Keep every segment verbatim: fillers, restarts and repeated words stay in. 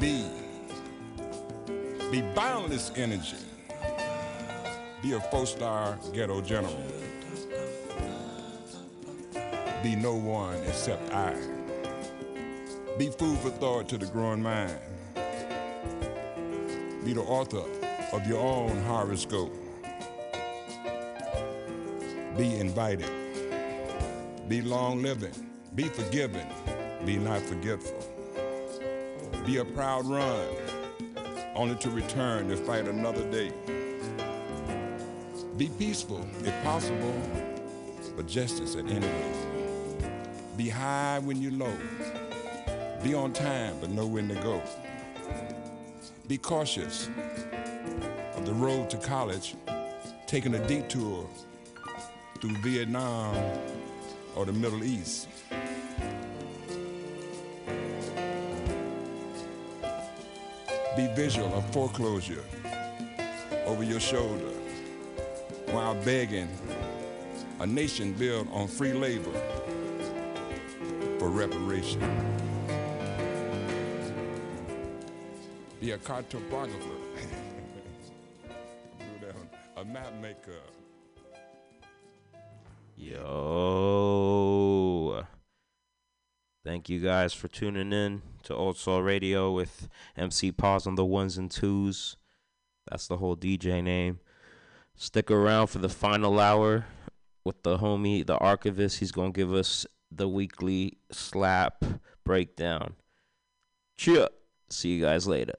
Be, be boundless energy. Be a four-star ghetto general. Be no one except I. Be food for thought to the growing mind. Be the author of your own horoscope. Be invited. Be long living. Be forgiven. Be not forgetful. Be a proud run, only to return to fight another day. Be peaceful if possible, but justice at any rate. Be high when you're low. Be on time, but know when to go. Be cautious of the road to college, taking a detour through Vietnam or the Middle East. Be visual of foreclosure over your shoulder while begging a nation built on free labor for reparation. Be a cartographer, a map maker. Yo. Thank you guys for tuning in to Old Soul Radio with M C Paws on the ones and twos. That's the whole D J name. Stick around for the final hour with the homie, the Archivist. He's going to give us the weekly slap breakdown. Cheer. See you guys later.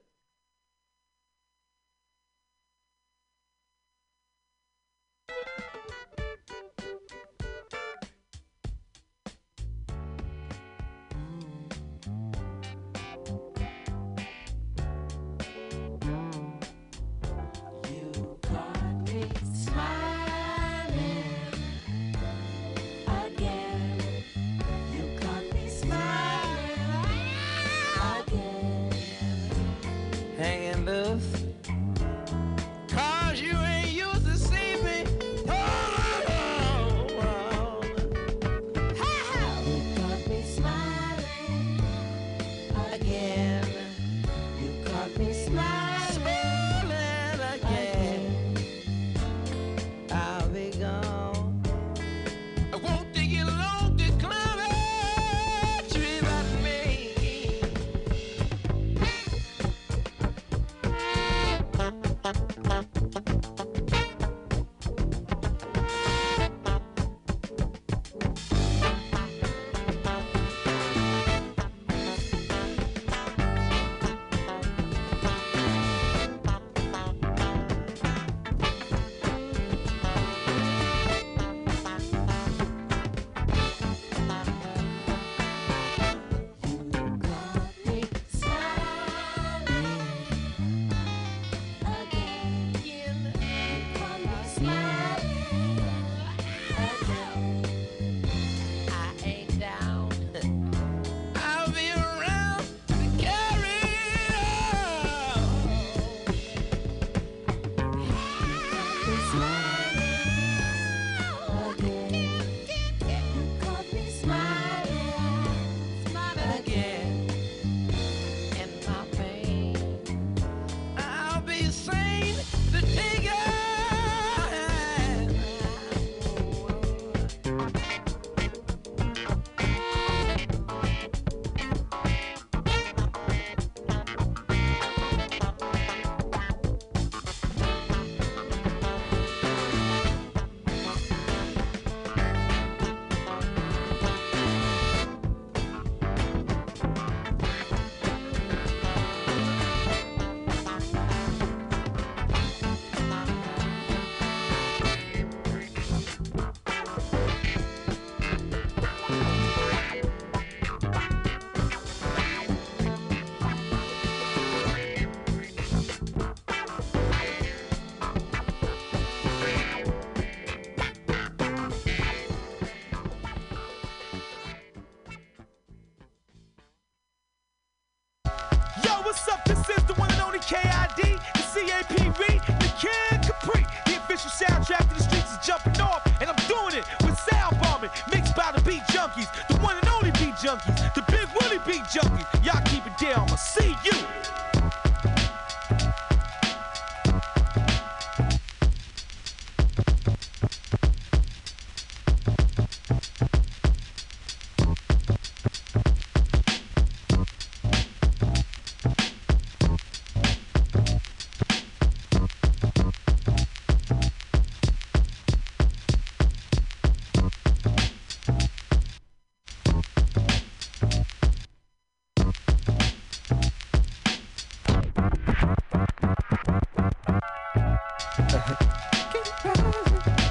Junkies, the big Willie beat junkies, y'all keep it down, I'ma see you.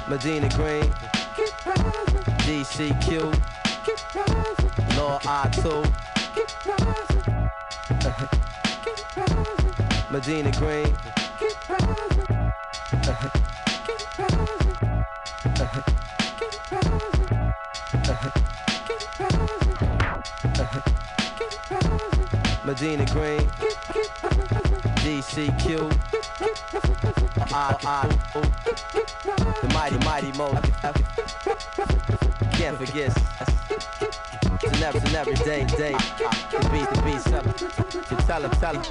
Medina Green, D C Q, Law I two, Medina Green, Medina Green, D C Q, I, I, the mighty, mighty Mos Def. Can't forget, it's never, it's every day, day, the beat, the beat's up, to tell him, tell him.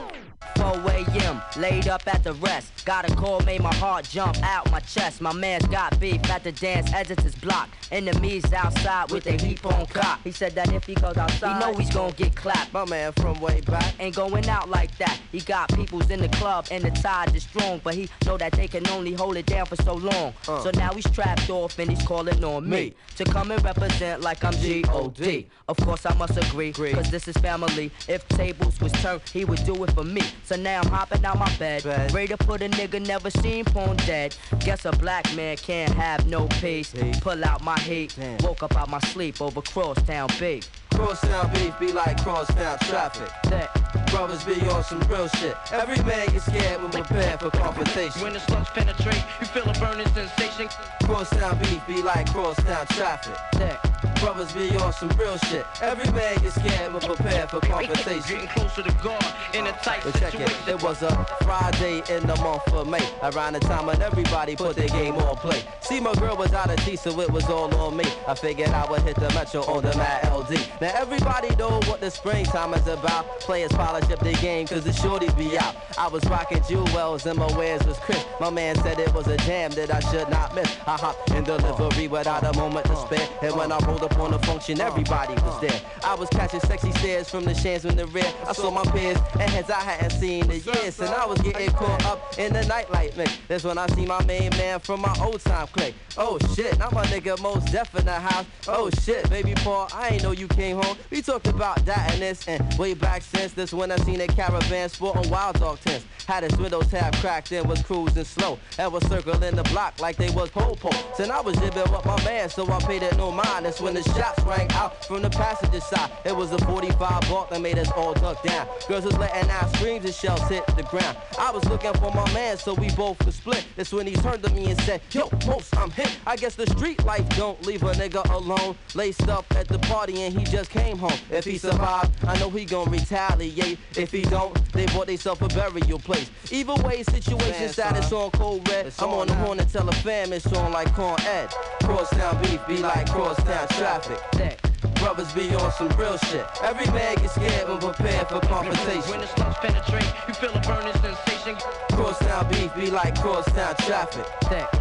four a m, laid up at the rest. Got a call, made my heart jump out my chest. My man's got beef at the dance, editors block. Enemies outside with a heap on cop. He said that if he goes outside, he know he's gonna get clapped. My man from way back ain't going out like that. He got peoples in the club and the tide is strong, but he know that they can only hold it down for so long. Uh. So now he's trapped off and he's calling on me, me. to come and represent like I'm G O D. Of course I must agree, Green. cause this is family. If tables was turned, he would do it for me. So now I'm hopping out my bed, bed. ready to put a nigga never seen porn dead. Guess a black man can't have no peace. Hey. Pull out my heat, Damn. woke up out my sleep over Crosstown beef. Crosstown beef be like crosstown traffic. That. Brothers be on some real shit. Every man gets scared when prepared for confrontation. When the slugs penetrate, you feel a burning sensation. Crosstown beef be like crosstown traffic. That. Brothers be on some real shit. Every man gets scared but prepared for confrontation. Getting closer to God in a tight but situation. Check it. It was a Friday in the month of May, around the time when everybody put their game on play. See, my girl was out of tea, so it was all on me. I figured I would hit the metro on the Mad L D. Now everybody know what the springtime is about. Players polish up their game cause the shorties be out. I was rocking jewels and my wares was crisp. My man said it was a jam that I should not miss. I hopped in delivery without a moment to spare, and when I rolled up on the function, everybody was there. I was catching sexy stares from the shams in the rear. I saw my peers and heads I hadn't seen in years, and I was getting caught up in the nightlight mix. That's when I see my main man from my old time clique. Oh shit, now my nigga Mos Def in the house. Oh shit, baby Paul, I ain't know you came home. We talked about that and this, and way back since. This when I seen a caravan sporting wild dog tents. Had his window tab cracked and was cruising slow, and was circling the block like they was po-po. Then I was jibbing with my man, so I paid it no mind. That's when the shots rang out from the passenger side. It was a forty-five bulk that made us all duck down. Girls was letting out screams and shells hit the ground. I was looking for my man, so we both could split. That's when he turned to me and said, yo, Mos, I'm hit. I guess the street life don't leave a nigga alone. Laced up at the party and he just came home. If he survived, I know he gon' retaliate. If he don't, they bought theyself a burial place. Either way, situation status on cold red. I'm on the horn to tell a fam it's on like Con Ed. Crosstown beef be like crosstown traffic. That. Brothers be on some real shit. Every man gets scared when prepared for confrontation. When the slugs penetrate, you feel a burning sensation. Crosstown beef be like crosstown traffic. That.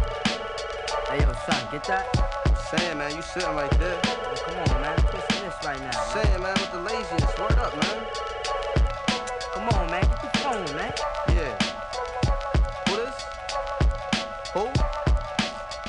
Hey yo, son, get that? I'm saying, man, you sitting like this. Come on, man, what's this right now? I'm saying, man, with the laziness, word up, man. Come on, man, get the phone, man. Yeah. Who this? Who?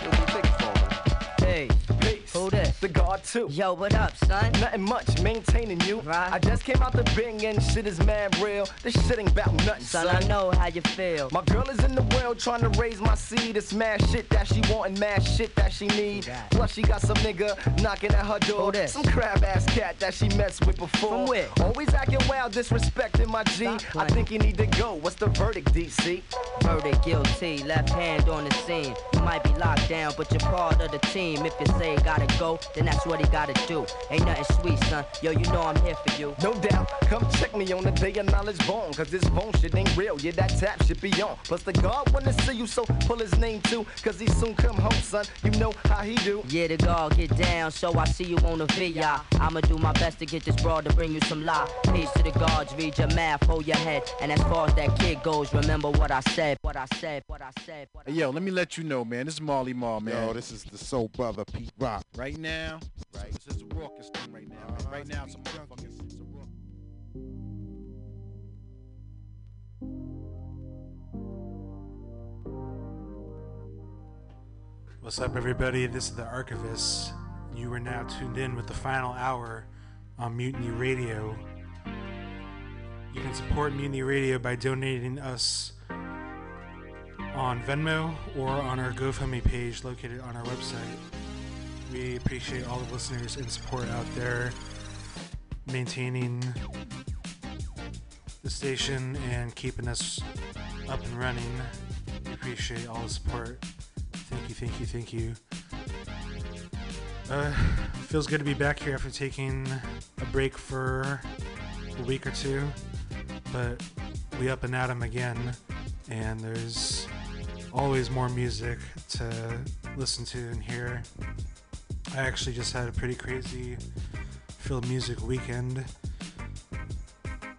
Yo, you take the phone, man. Hey. Peace. Who this? The guard too. Yo, what up, son? Nothing much, maintaining you. Right. I just came out the Bing and shit is mad real. This shit ain't about nothing, son. Son, I know how you feel. My girl is in the world trying to raise my seed. It's mad shit that she want and mad shit that she need. Yeah. Plus she got some nigga knocking at her door. Who this? Some crab ass cat that she messed with before. From where? Always acting wild, disrespecting my G. I think you need to go. What's the verdict, D C? Verdict guilty, left hand on the scene. You might be locked down, but you're part of the team. If you say you gotta go, then that's what he gotta do. Ain't nothing sweet, son. Yo, you know I'm here for you. No doubt. Come check me on the day of knowledge bone, cause this bone shit ain't real. Yeah, that tap shit be on. Plus the guard wanna see you, so pull his name too, cause he soon come home, son. You know how he do. Yeah, the guard get down, so I see you on the V I. I'ma do my best to get this broad to bring you some lie. Peace to the guards, read your math, hold your head. And as far as that kid goes, remember what I said. What I said, what I said, what I said. Yo, let me let you know, man. This is Marley Marl, man. Yo, this is the soul brother, Pete Rock. Right now. Right. It's just a raucous thing right now. Uh, right now, it's a fucking it's a raw. What's up, everybody? This is the Archivist. You are now tuned in with the final hour on Mutiny Radio. You can support Mutiny Radio by donating us on Venmo or on our GoFundMe page located on our website. We appreciate all the listeners and support out there maintaining the station and keeping us up and running. We appreciate all the support. Thank you, thank you, thank you. Uh, feels good to be back here after taking a break for a week or two, but we up and at 'em again, and there's always more music to listen to and hear. I actually just had a pretty crazy filled music weekend.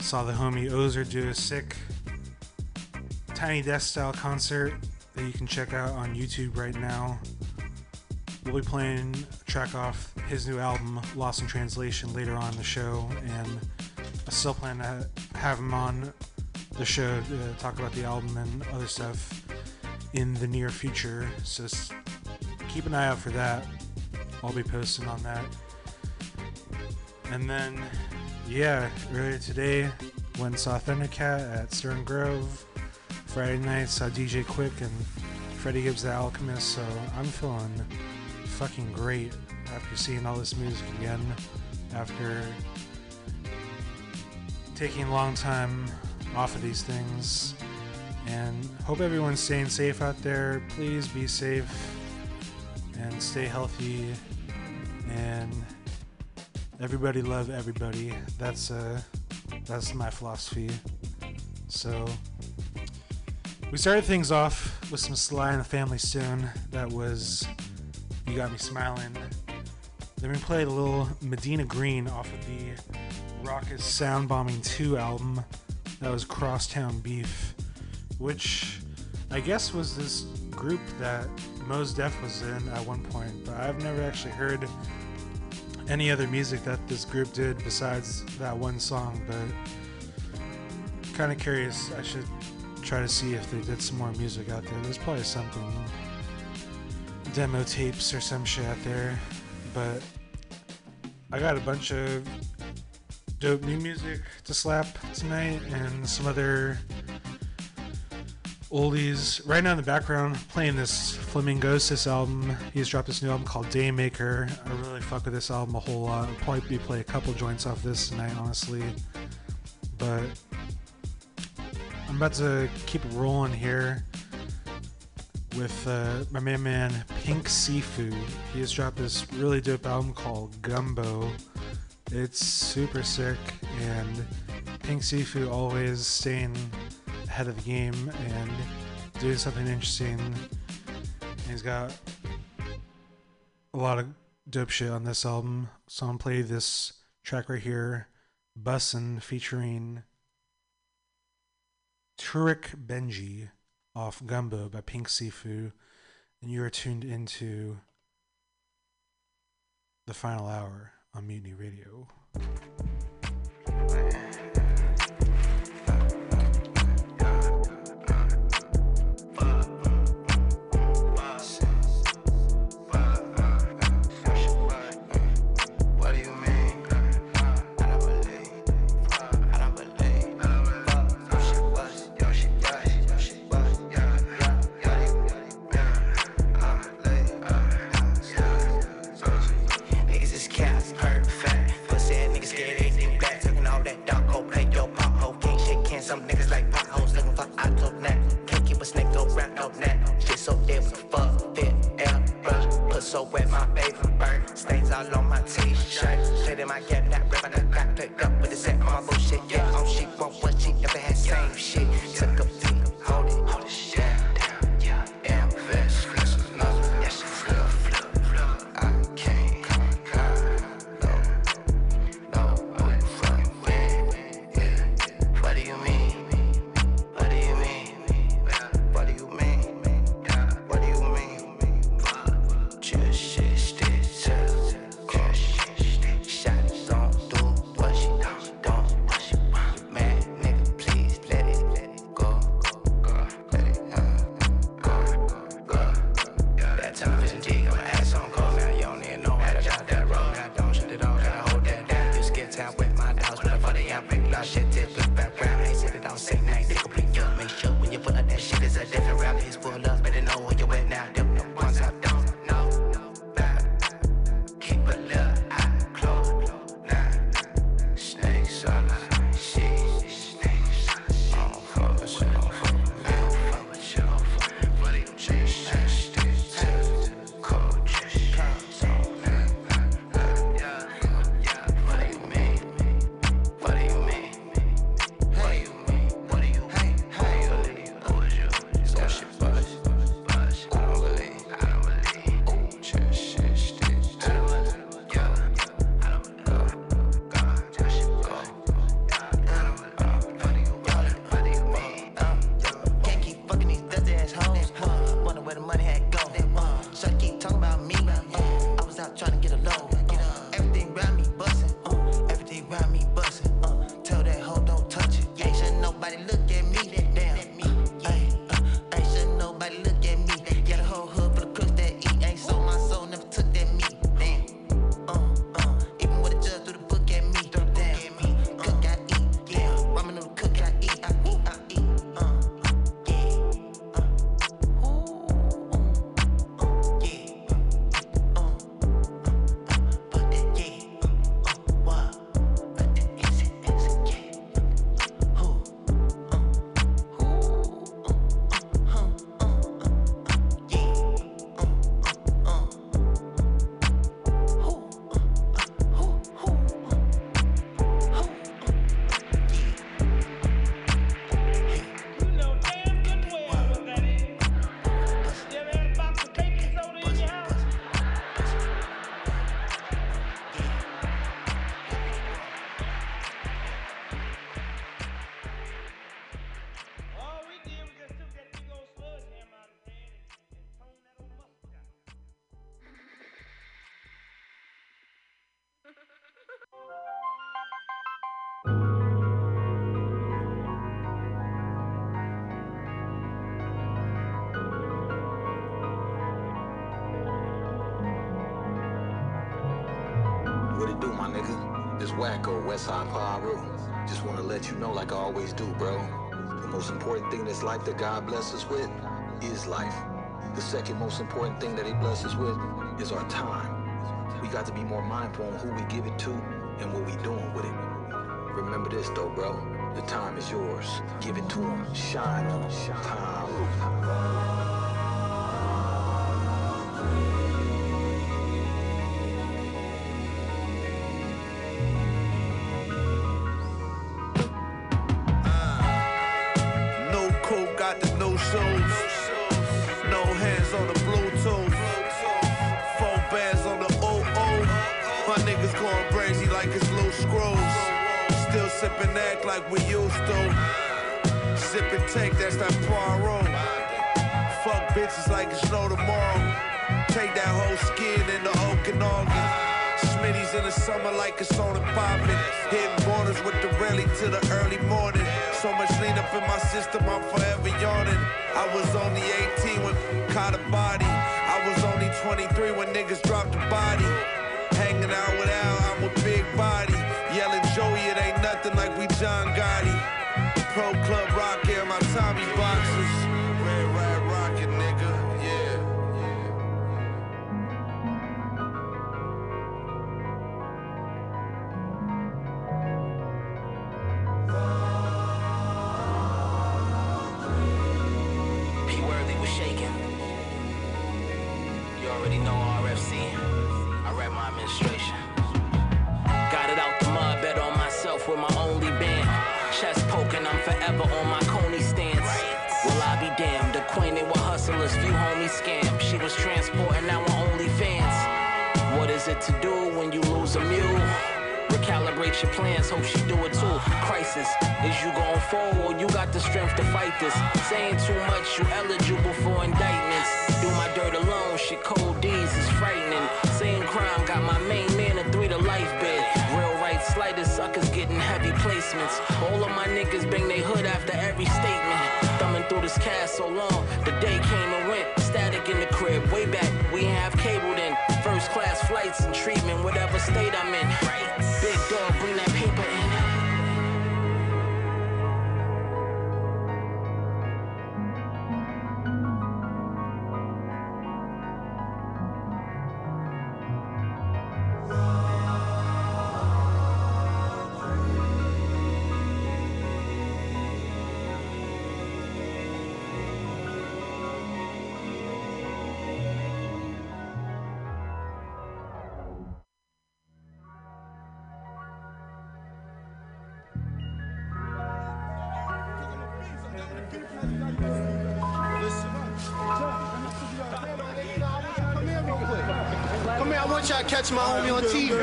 Saw the homie Ozer do a sick Tiny Desk style concert that you can check out on YouTube right now. We'll be playing a track off his new album, Lost in Translation, later on in the show, and I still plan to have him on the show to talk about the album and other stuff in the near future, so keep an eye out for that. I'll be posting on that. And then, yeah, earlier today, went and saw Thundercat at Stern Grove. Friday night, saw D J Quick and Freddie Gibbs the Alchemist, so I'm feeling fucking great after seeing all this music again, after taking a long time off of these things. And hope everyone's staying safe out there. Please be safe and stay healthy, and everybody love everybody. That's uh that's my philosophy. So we started things off with some Sly and the Family Stone. That was You Got Me Smiling. Then we played a little Medina Green off of the raucous Sound Bombing two album. That was Crosstown Beef, which I guess was this group that Mos Def was in at one point, but I've never actually heard any other music that this group did besides that one song. But kind of curious, I should try to see if they did some more music out there. There's probably something, demo tapes or some shit out there. But I got a bunch of dope new music to slap tonight and some other oldies. Right now in the background, playing this Flamingosis album. He's dropped this new album called Daymaker. I really fuck with this album a whole lot. I'll probably play a couple joints off this tonight, honestly. But I'm about to keep it rolling here with uh, my main man Pink Sifu. He has dropped this really dope album called Gumbo. It's super sick, and Pink Sifu always staying ahead of the game and doing something interesting. And he's got a lot of dope shit on this album. So I'm gonna play this track right here, Bussin' featuring Turek Benji, off Gumbo by Pink Sifu, and you are tuned into the final hour on Mutiny Radio. Some niggas like potholes looking for autonet. Can't keep a snake go wrapped up net. Shit so dead with the fuck fit air brush. Put so wet my baby bird. Stains all on my t-shirt. Shit in my gap, not ripping the crack. Picked up with the set on my bullshit. Yeah, oh she want what she never had. Same shit. Took a beat, hold it, hold it shit. Wacko, Westside Paru. Just want to let you know, like I always do, bro. The most important thing this life that God bless us with is life. The second most important thing that He blesses us with is our time. We got to be more mindful on who we give it to and what we doing with it. Remember this though, bro. The time is yours. Give it to Him. Shine on time. Sip and act like we used to. Sip and take, that's that Poirot. Fuck bitches like it's no tomorrow. Take that whole skin in the oak and August. Smitties in the summer like it's on and poppin'. Hitting borders with the rally till the early morning. So much lean up in my system, I'm forever yawning. I was only eighteen when caught a body. I was only twenty-three when niggas dropped a body. Hanging out with Al, I'm a big body. Yelling Joey, it ain't nothing like we John Gotti. Pro Club Rocker, my Tommy boxes. Red Ride Rocket, nigga, yeah. P. Worthy was shaking. You already know R F C. I rap my administration. Got it out the mud, bet on myself with my only band. Chest poking, I'm forever on my Coney stance. Will I be damned? Acquainted with hustlers, few homies scammed. She was transporting, now I'm only fans. What is it to do when you lose a mule? Recalibrate your plans, hope she do it too. Crisis, is you gon' fall or you got the strength to fight this? Saying too much, you eligible for indictments. Do my dirt alone, shit cold D's is frightening. Same crime, got my main man a three to life bed. Real right, slightest suckers getting heavy placements. All of my niggas bang they hood after every statement. Thumbing through this cast so long, the day came and went. Static in the crib, way back, we ain't have cable then. First class flights and treatment, whatever state I'm in. Big dog, bring that paper in. Catch my homie on T V. Yeah,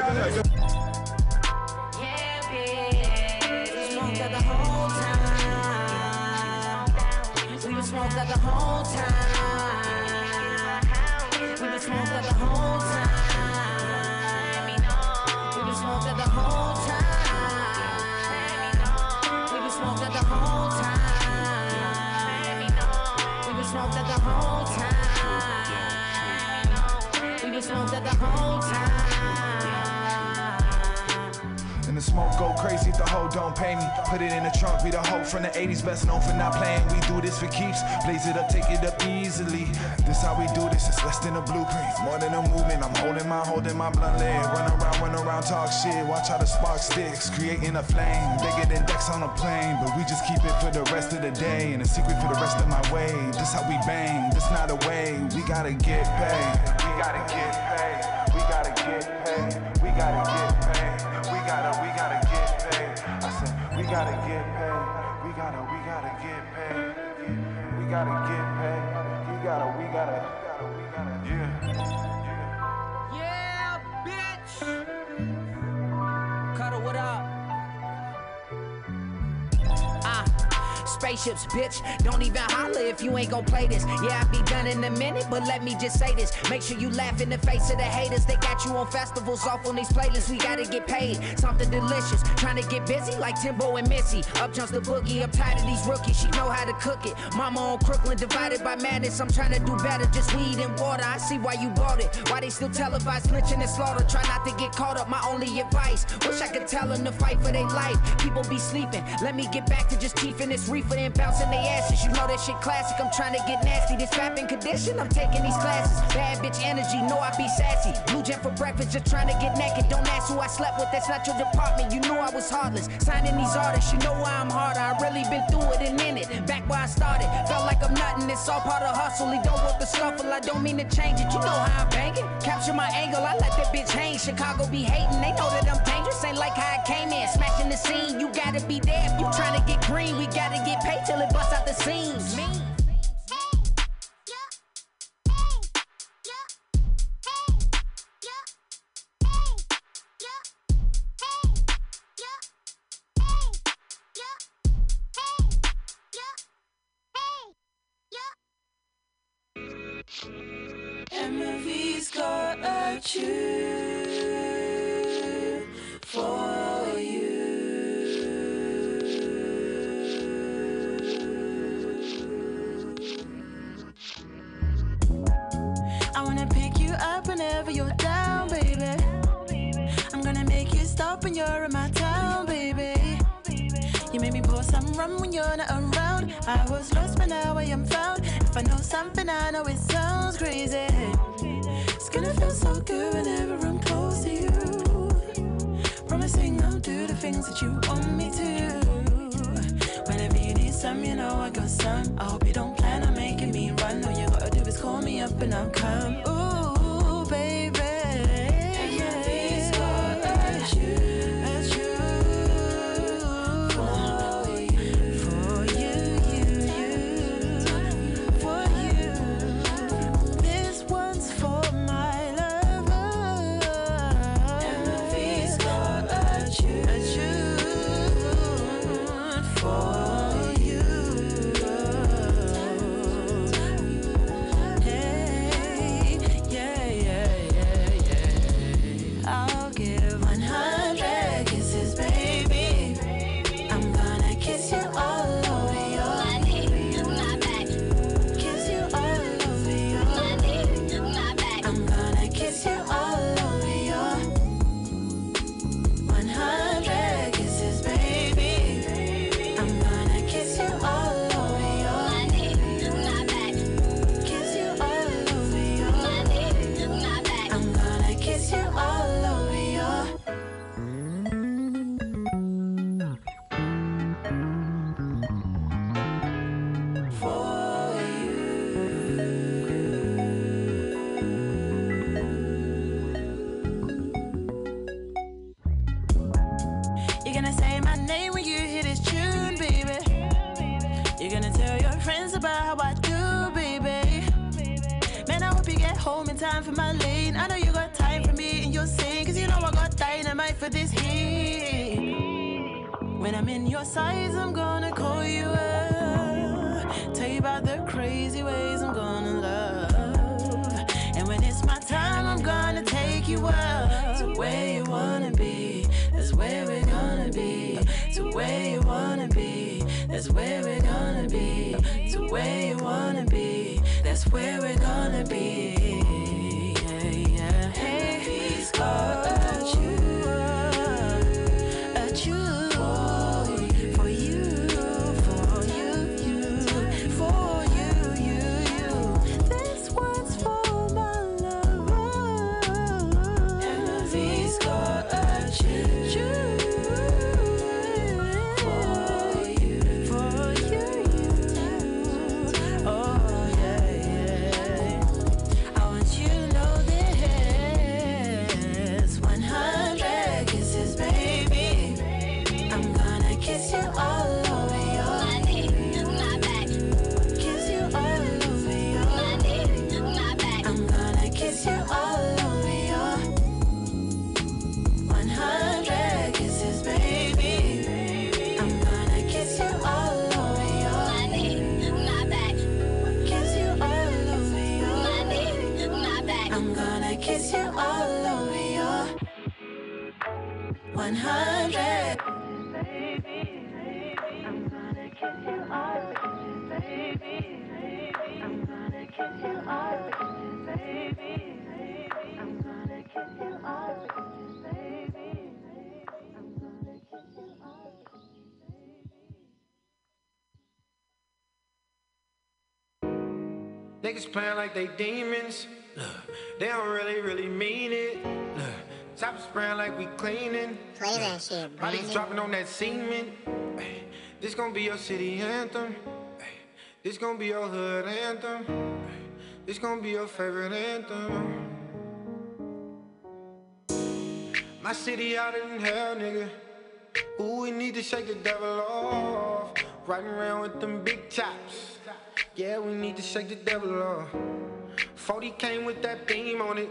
bitch. Smoked up the whole time. We been smoked up the whole time. We been smoked up the whole time. We been smoked up the whole time. We been smoked up the whole time. We been smoked up the whole time. We smoked at the whole time. And the smoke go crazy if the hoe don't pay me. Put it in the trunk, we the hoe from the eighties. Best known for not playing, we do this for keeps. Blaze it up, take it up easily. This how we do this, it's less than a blueprint. More than a movement, I'm holding my, holding my blunt lid. Run around, run around, talk shit. Watch how the spark sticks, creating a flame. Bigger than decks on a plane. But we just keep it for the rest of the day. And a secret for the rest of my way. This how we bang, this not a way. We gotta get paid. We gotta get paid, we gotta get paid, we gotta get paid, we gotta, we gotta get paid. I said, we gotta get paid, we gotta, we gotta get paid, we gotta get paid, we gotta, we gotta, we gotta, yeah. Yeah, bitch! Cuddle, what up? spaceships, bitch. Don't even holler if you ain't gon' play this. Yeah, I be done in a minute, but let me just say this. Make sure you laugh in the face of the haters. They got you on festivals, off on these playlists. We gotta get paid, something delicious. Trying to get busy like Timbo and Missy. Up jumps the boogie, I'm tired of these rookies. She know how to cook it. Mama on Crooklyn, divided by madness. I'm trying to do better, just weed and water. I see why you bought it. Why they still televised lynching and slaughter. Try not to get caught up, my only advice. Wish I could tell them to fight for their life. People be sleeping, let me get back to just teething this reefer and bouncing their asses. You know that shit classic, I'm trying to get nasty. This fapping condition, I'm taking these classes. Bad bitch energy, know I be sassy. Blue jet for breakfast, just trying to get naked. Don't ask who I slept with, that's not your department. You knew I was heartless, signing these artists. You know why I'm harder, I really been through it and in it. Back where I started, felt like I'm nothing. It's all part of hustle, he don't want the scuffle. I don't mean to change it, you know how I'm banging. Capture my angle, I let that bitch hang. Chicago be hating, they know that I'm dangerous. Ain't like how I came in, smashing the scene. You gotta be there if you trying to get green. We gotta get paid till it busts out the seams. M V P's got a tune for you. I wanna pick you up whenever you're down, baby. I'm gonna make you stop when you're in my town, baby. You made me pour some rum when you're not around. I was lost, but now I am found. If I know something, I know it sounds crazy. It's gonna feel so good whenever I'm close to you. Promising I'll do the things that you want me to. Whenever you need some, you know I got some. I hope you don't plan on making me run. All you gotta do is call me up and I'll come. Ooh, baby. When one hundred. Niggas playing like they demons. Look, they don't really, really mean it. Look, top spraying like we cleaning. Play that shit, bro. Bodies dropping on that semen. Ay, this gonna be your city anthem. Ay, this gonna be your hood anthem. Ay, this gonna be your favorite anthem. My city out in hell, nigga. Ooh, we need to shake the devil off. Riding around with them big chops. Yeah, we need to shake the devil off. forty came with that beam on it.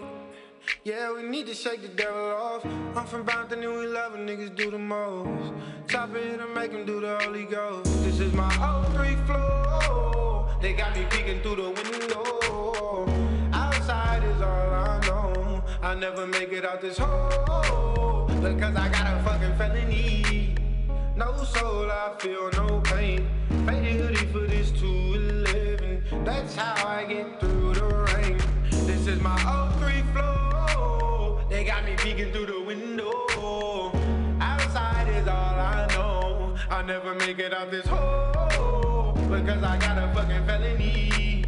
Yeah, we need to shake the devil off. I'm from Bounty and we love when niggas do the most. Top it and make them do the Holy Ghost. This is my oh three floor. They got me peeking through the window. Outside is all I know. I'll never make it out this hole because I got a fucking felony. No soul, I feel no pain. Faded hoodie for this two eleven. That's how I get through the rain. This is my oh three flow. They got me peeking through the window. Outside is all I know. I'll never make it out this hole because I got a fucking felony.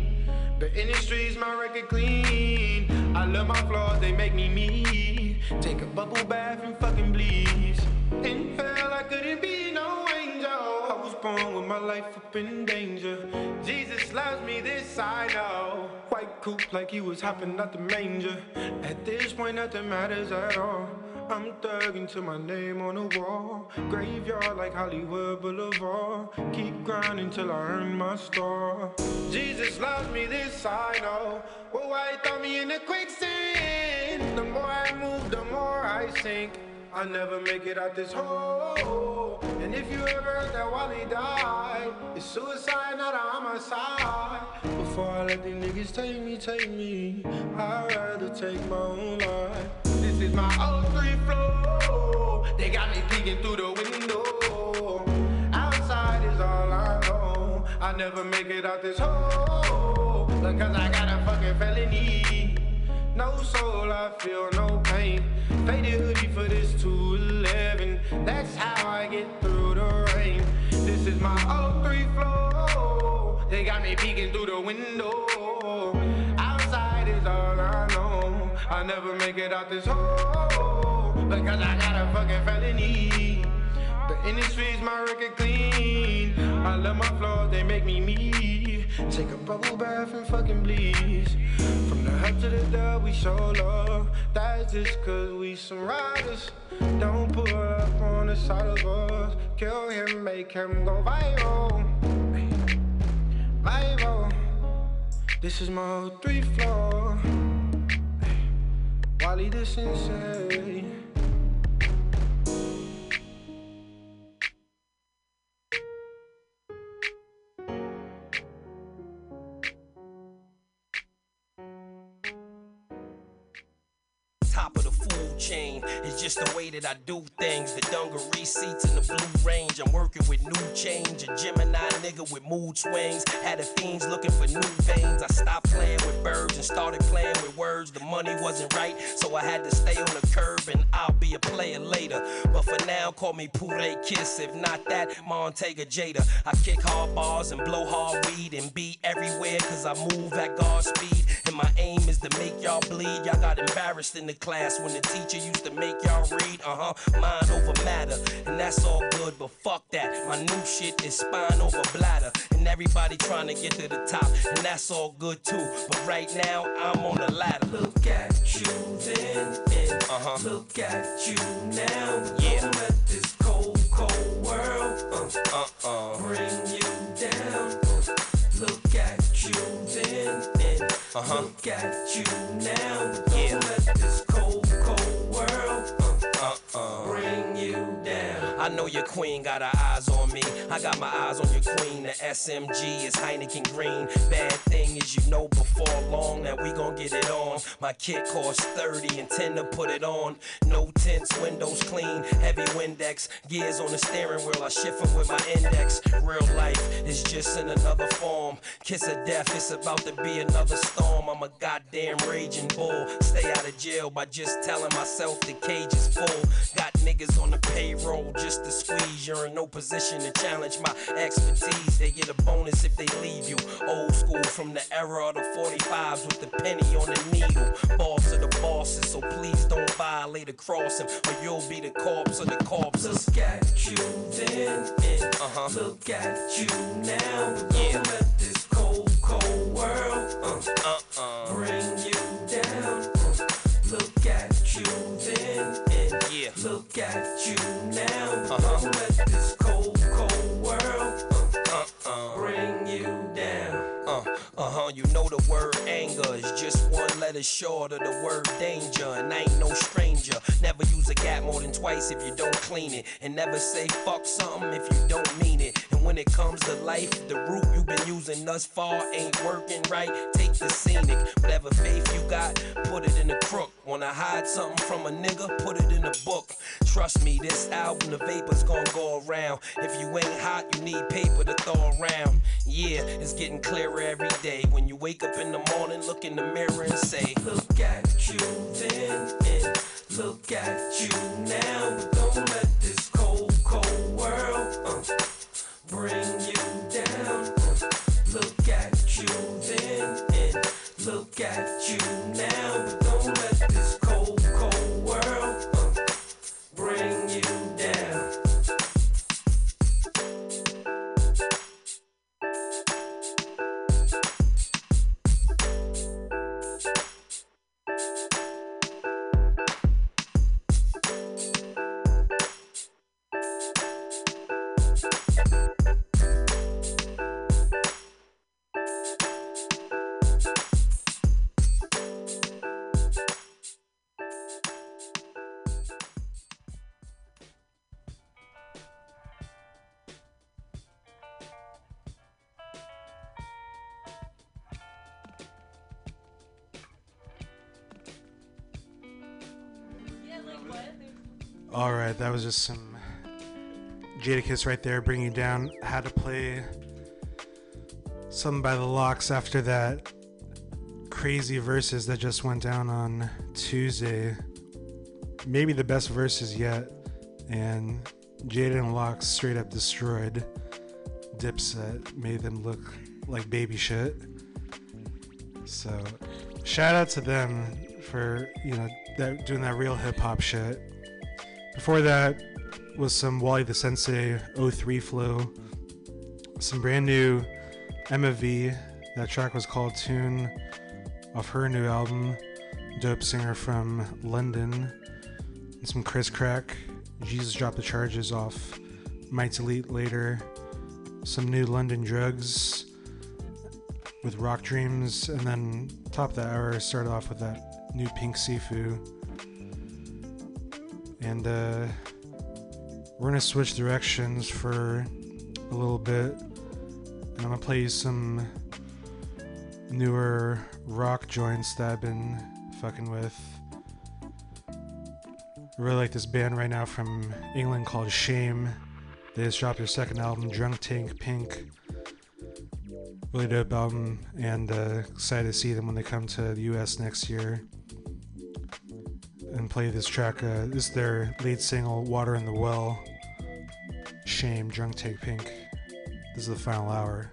The industry's my record clean. I love my flaws, they make me me. Take a bubble bath and fucking bleed. And fell, I couldn't be no angel. I was born with my life up in danger. Jesus loves me, this I know. White coupe like he was hopping out the manger. At this point, nothing matters at all. I'm thugging till my name on the wall. Graveyard like Hollywood Boulevard. Keep grinding till I earn my star. Jesus loves me, this I know. Well, why he throw me in the quicksand? The more I move, the more I sink. I'll never make it out this hole. And if you ever heard that Wally died, it's suicide, not a homicide. Before I let these niggas take me, take me, I'd rather take my own life. This is my oh three flow. They got me peeking through the window. Outside is all I know. I'll never make it out this hole because I got a fucking felony. No soul, I feel no pain. Faded hoodie for this two eleven. That's how I get through the rain. This is my oh three flow. They got me peeking through the window. Outside is all I know. I'll never make it out this hole because I got a fucking felony. The industry's my record clean. I love my flaws, they make me me. Take a bubble bath and fucking bleach. From the hub to the dub, we show love. That's just cause we some riders. Don't pull up on the side of us. Kill him, make him go viral. Viral. This is my three floor. Wally the Sensei. Chain. It's just the way that I do things. The dungaree seats in the blue range. I'm working with new change. A Gemini nigga with mood swings. Had the fiends looking for new veins. I stopped playing with birds and started playing with words. The money wasn't right, so I had to stay on the curb. And I'll be a player later. But for now, call me Purekiss. If not that, Montega Jada. I kick hard bars and blow hard weed and be everywhere cause I move at God speed. And my aim is to make y'all bleed. Y'all got embarrassed in the class when the teacher used to make y'all read, uh-huh, mind over matter, and that's all good, but fuck that, my new shit is spine over bladder, and everybody trying to get to the top, and that's all good too, but right now, I'm on the ladder. Look at you then, and uh-huh. Look at you now, yeah. Don't let this cold, cold world uh, uh, uh. bring you down. Look at you then, and uh-huh. Look at you now, don't yeah. let this cold, cold world, uh, uh, uh, bring you down. I know your queen got her eyes on me. I got my eyes on your queen. The S M G is Heineken Green. Bad thing is, you know before long that we gon' get it on. My kit costs thirty and ten to put it on. No tints, windows clean, heavy Windex. Gears on the steering wheel, I shift it with my index. Real life is just in another form. Kiss of death, it's about to be another storm. I'm a goddamn raging bull. Stay out of jail by just telling myself the cage is full. Got niggas on the payroll just to squeeze. You're in no position to challenge my expertise. They get a bonus if they leave you. Old school from the era of the forty-fives with the penny on the needle. Boss of the bosses, so please don't violate a crossing or you'll be the corpse of the corpses. Look at you then and uh-huh. Look at you now. Yeah. Don't let this cold, cold world uh, uh, uh. bring you down. Uh, look at you then and yeah. Look at you now. Uh-huh. Don't let this cold, cold world uh, uh, uh. bring you down. Uh, uh-huh, you know the word anger is just one letter short of the word danger. And I ain't no stranger. Never use a gap more than twice if you don't clean it. And never say fuck something if you don't mean it. And when it comes to life, the route you've been using thus far ain't working right. Take the scenic. Whatever faith you got, put it in a crook. Wanna hide something from a nigga, put it in a book. Trust me, this album, the vapor's gonna go around. If you ain't hot, you need paper to throw around. Yeah, it's getting clearer every day. When you wake up in the morning, look in the mirror and say, look at you then and look at you now. But don't let this cold, cold world uh, bring you down. Uh, look at you then and look at you now. But don't let this cold, cold world uh, bring you down. Alright, that was just some Jadakiss right there, bringing you down. Had to play something by the Locks after that crazy verses that just went down on Tuesday. Maybe the best verses yet. And Jada and Locks straight up destroyed Dipset, made them look like baby shit. So, shout out to them for, you know, that, doing that real hip hop shit. Before that was some Wally the Sensei, oh three Flow, some brand new Emma V. That track was called Tune off her new album, Dope Singer from London. And some Criss Crack, Jesus Dropped the Charges off Might Delete Later. Some new London Drugs with Rock Dreams. And then top of the hour started off with that new Pink Sifu. And uh, we're gonna switch directions for a little bit, and I'm gonna play you some newer rock joints that I've been fucking with. I really like this band right now from England called Shame. They just dropped their second album, Drunk Tank Pink. Really dope album, and uh, excited to see them when they come to the U S next year. And play this track. Uh, this is their lead single, Water in the Well. Shame, Drunk Tank Pink. This is the final hour.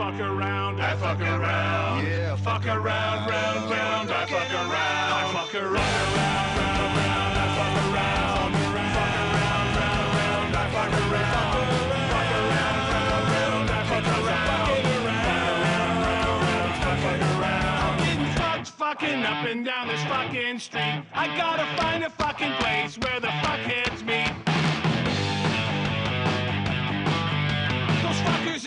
fuck around, I fuck around. Yeah, fuck around, round, round, I fuck around. I fuck around, round, round, round, I fuck around. Fuck around, round, round, I fuck around. Fuck around, round, round, I fuck around. Round, round, round, I fuck around. I'm getting fucked, fucking up and down this fucking street. I gotta find a fucking place where the fuckheads meet.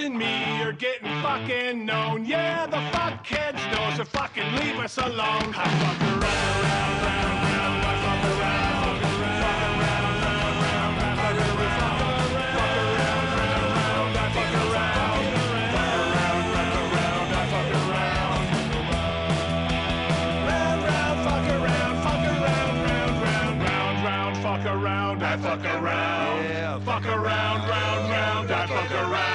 And me are getting fucking known. Yeah, the fuck kids knows to fucking leave us alone. I fuck around, round, round, round. I fuck around, fuck around, round, round. I fuck around, round, round. I fuck around, fuck around, round, I fuck around, round, round, fuck around, fuck around, round, round, round, round, fuck around. I fuck around, yeah, fuck around, round, round. I fuck around.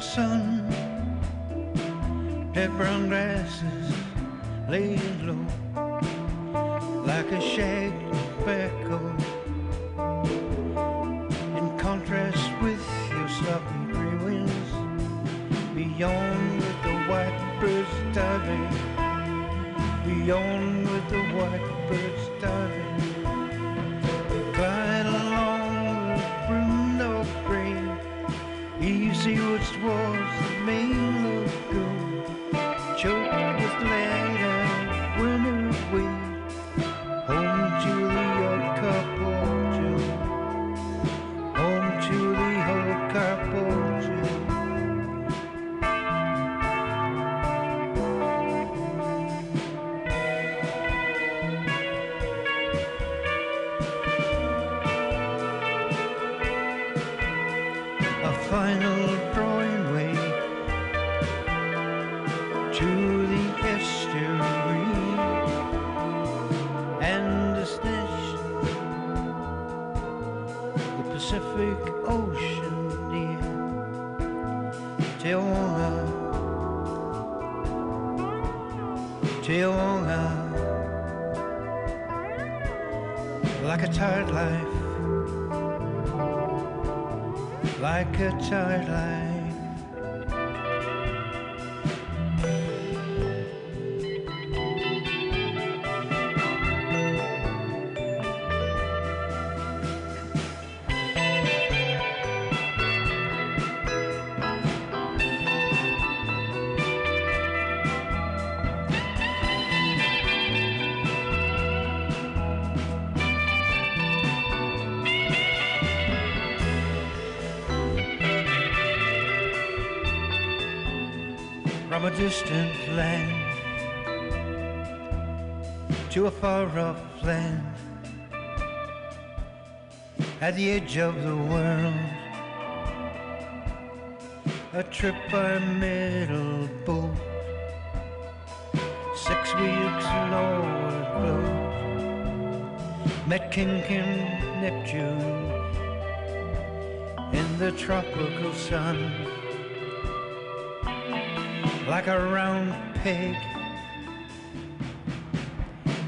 Sun, dead brown grasses laid low like a shaggy tobacco, in contrast with your sloppy gray winds beyond with the white birds diving, beyond with the white birds diving. You glide along the brimmed of green, easy which towards the main lagoon, choked with lead and winter wind, home to the old couple June, home to the old couple tired life, like a tired life. from a distant land to a far-off land at the edge of the world. A trip by middle boat, six weeks lower globe. Met King King Neptune in the tropical sun, like a round peg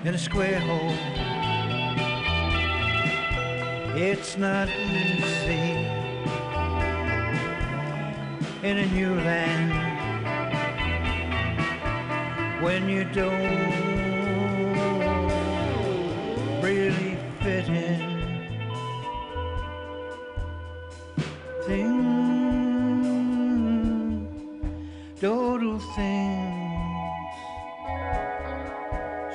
in a square hole. It's not easy in a new land when you don't really fit in. Doodle things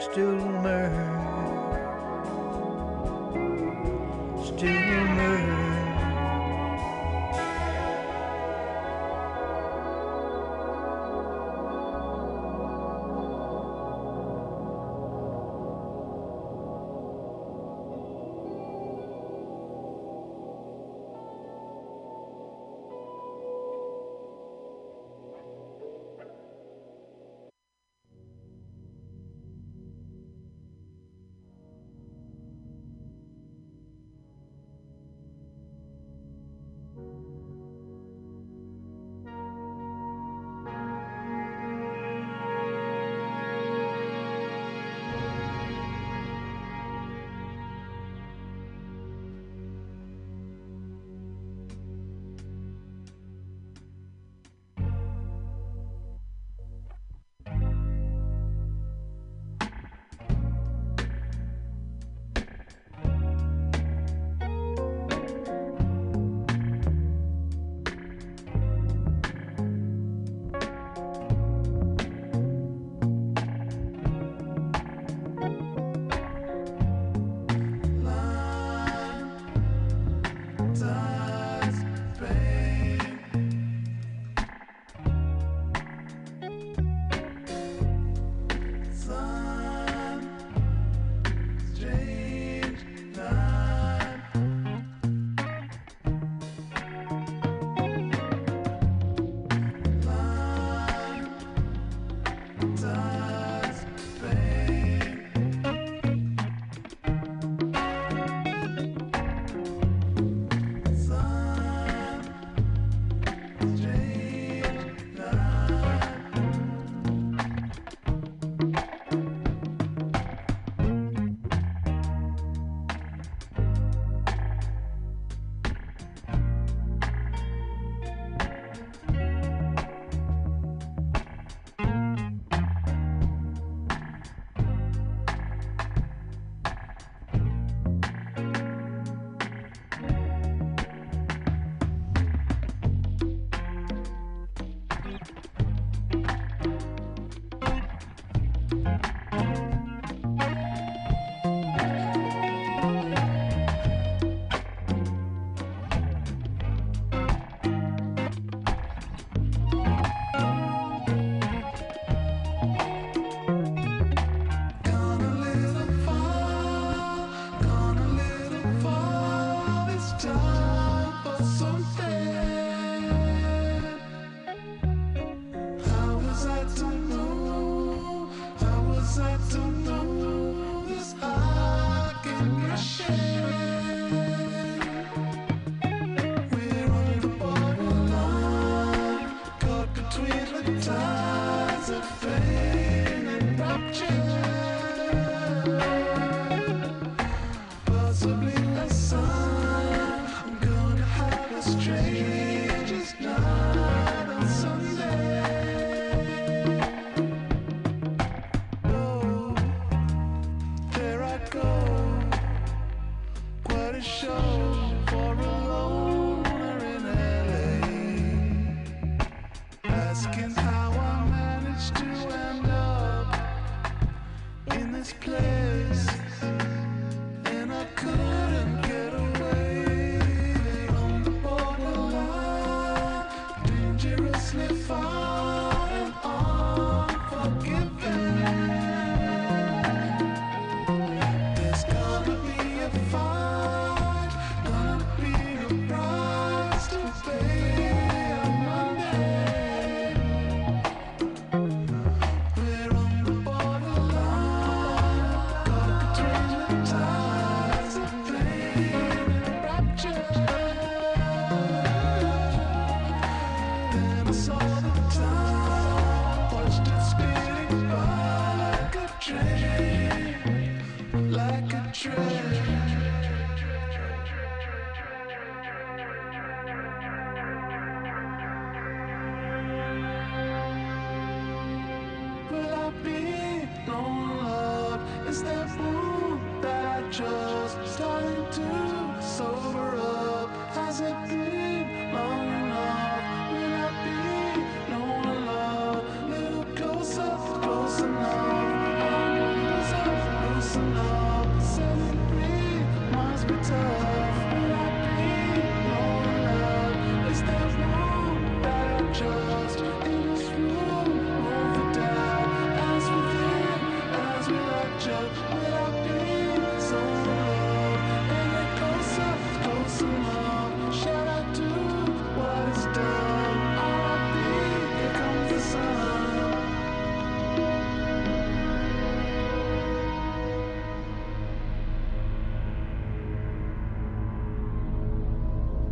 still merge, still far and on.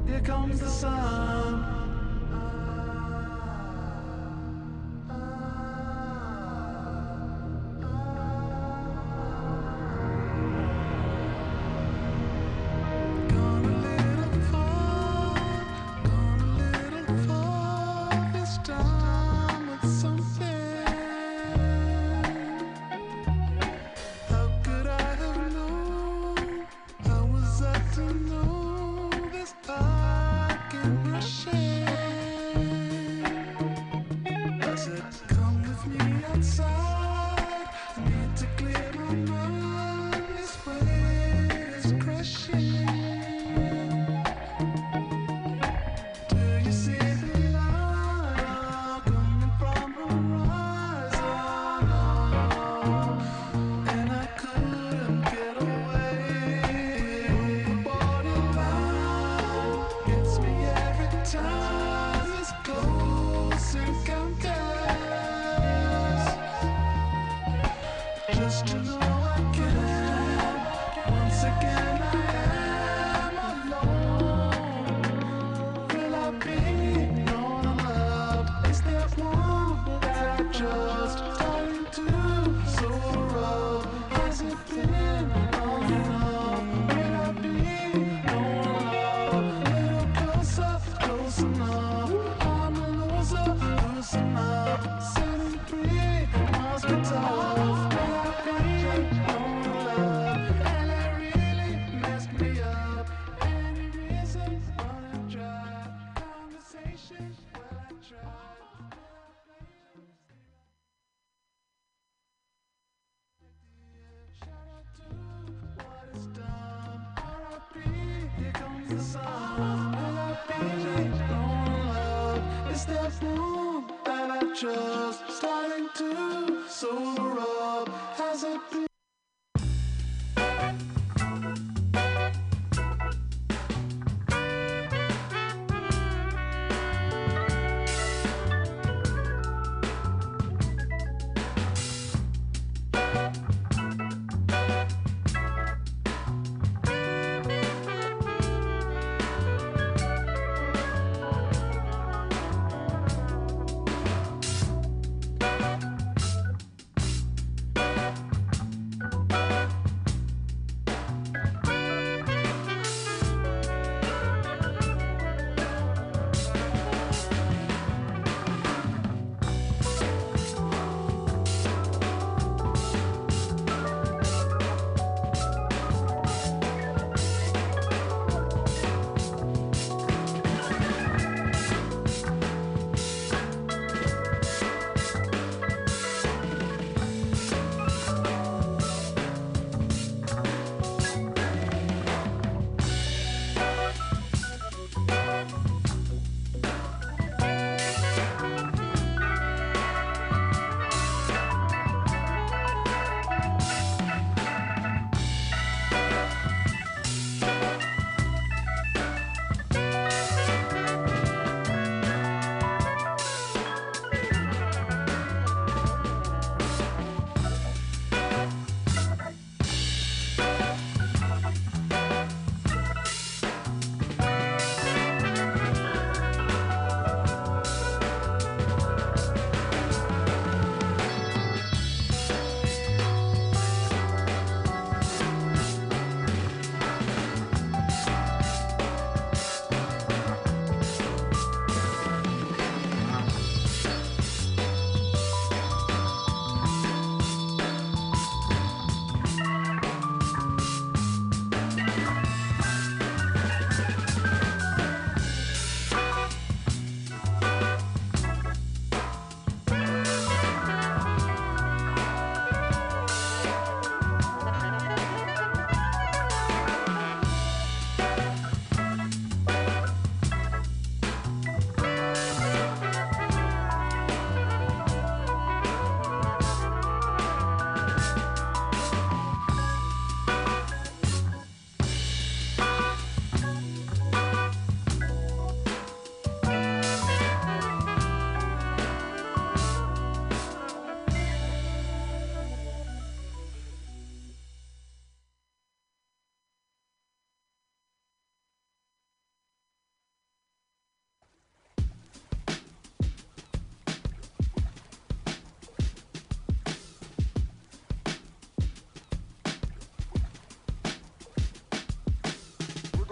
Here comes the sun.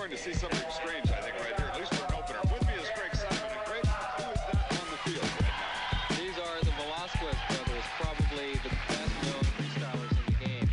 going to see something strange, I think, right here, at least for an opener. With me is Greg Simon, and Greg, who is not on the field right now? These are the Velasquez brothers, probably the best-known freestylers in the game.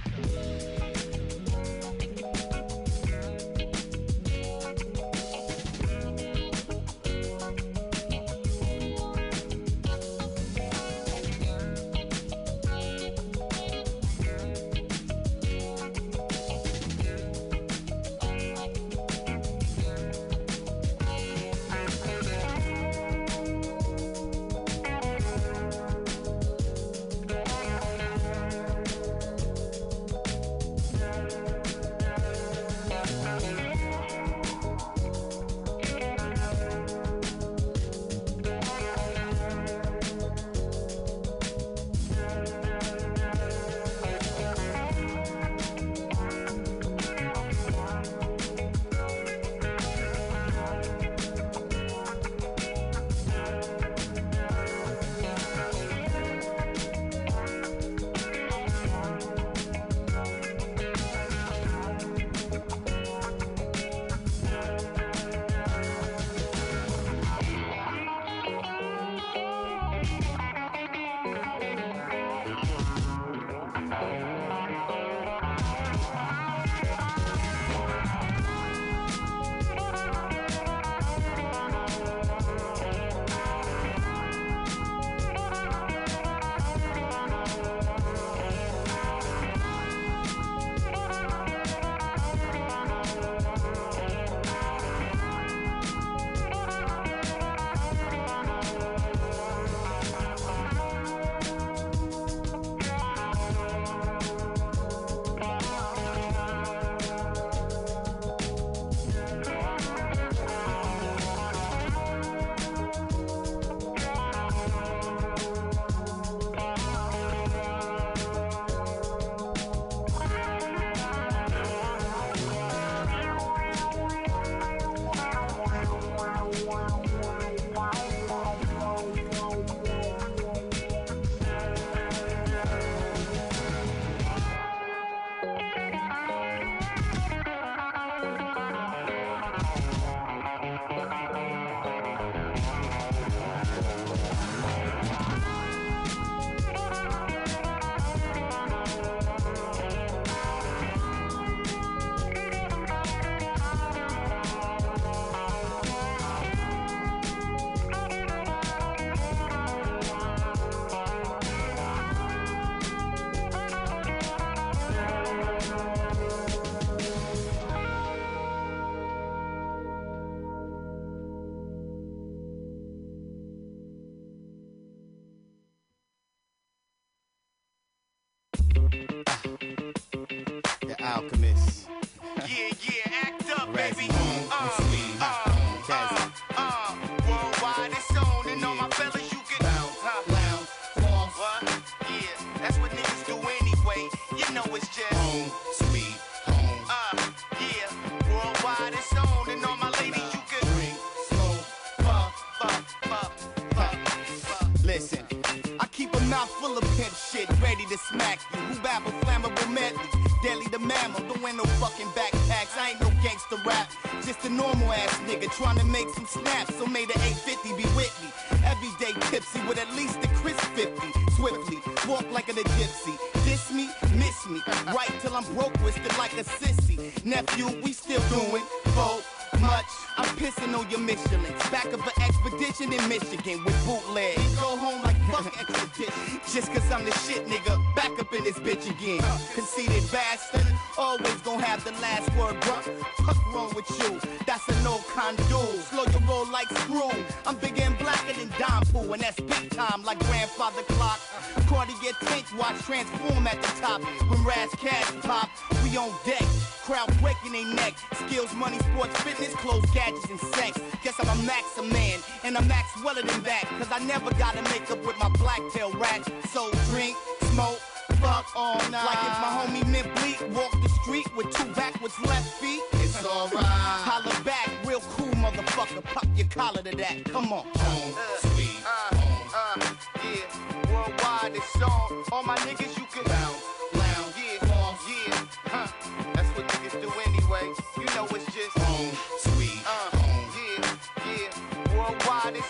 That's what niggas do anyway. You know it's just home.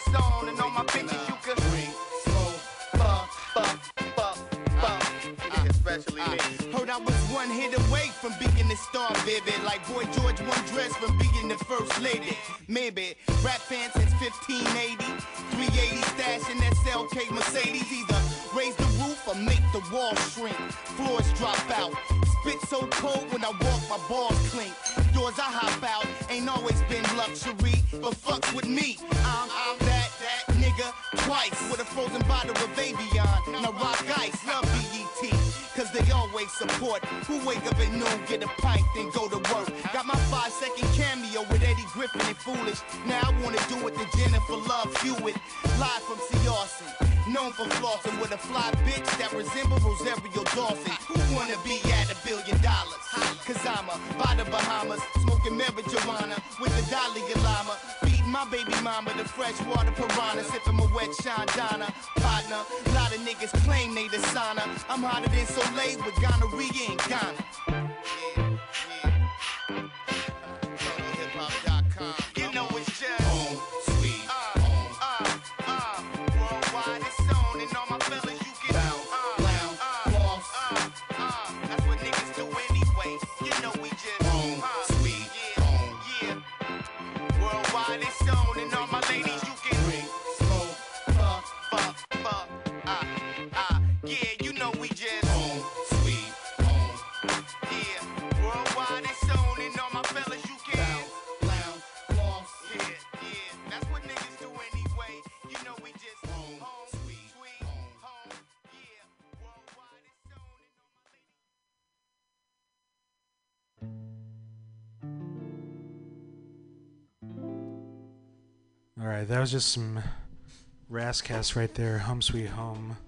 zone, and all my bitches you can drink, smoke, fuck, fuck, fuck, fuck. Uh, Especially uh, me. Heard I was one hit away from being a star, baby. Like boy George, one dress from being the first lady. Maybe rap fans since fifteen eighty, three eighty stash in that S L K Mercedes. Either raise the roof or make the wall shrink. Floors drop out. Spit so cold when I walk, my balls clink. Doors I hop out, ain't always been luxury, but fuck with me. I'm, I'm that, that nigga twice with a frozen bottle of Avion. Now rock ice, love B E T, cause they always support. Who wake up at noon, get a pint, then go to work. Got my five second cameo with Eddie Griffin and Foolish. Now I wanna do it to Jennifer Love Hewitt. Live from C. Austin. Known for flossing with a fly bitch that resembles Rosario Dawson. Who wanna be at a billion dollars? Cause I'm a by the Bahamas, smoking marijuana with the Dalai Lama. Beating my baby mama, the freshwater piranha, sipping my wet Chandana. Partner, lot of niggas claim they the sauna. I'm hotter than Soleil with gonorrhea in Ghana. Yeah, yeah. Tony Hip Hop dot com. You know it's just home, sweet. Uh, Alright, that was just some Razzcast right there, Home Sweet Home.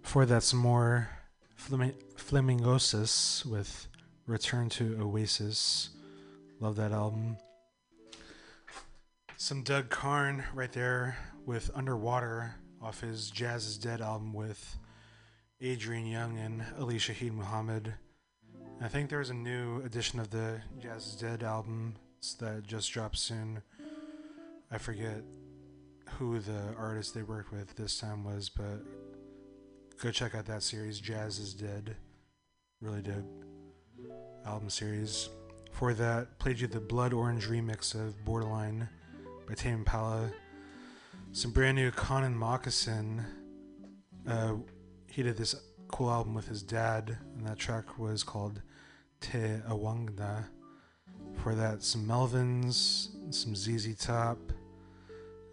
Before that, some more Flam- Flamingosis with Return to Oasis. Love that album. Some Doug Karn right there with Underwater off his Jazz is Dead album with Adrian Young and Alicia Heed Muhammad. And I think there's a new edition of the Jazz is Dead album that just dropped soon. I forget who the artist they worked with this time was, but go check out that series, Jazz is Dead. Really dope album series. For that, played you the Blood Orange remix of Borderline by Tame Impala. Some brand new Conan Moccasin. Uh, he did this cool album with his dad, and that track was called Te Awangna. For that, some Melvins, some Z Z Top.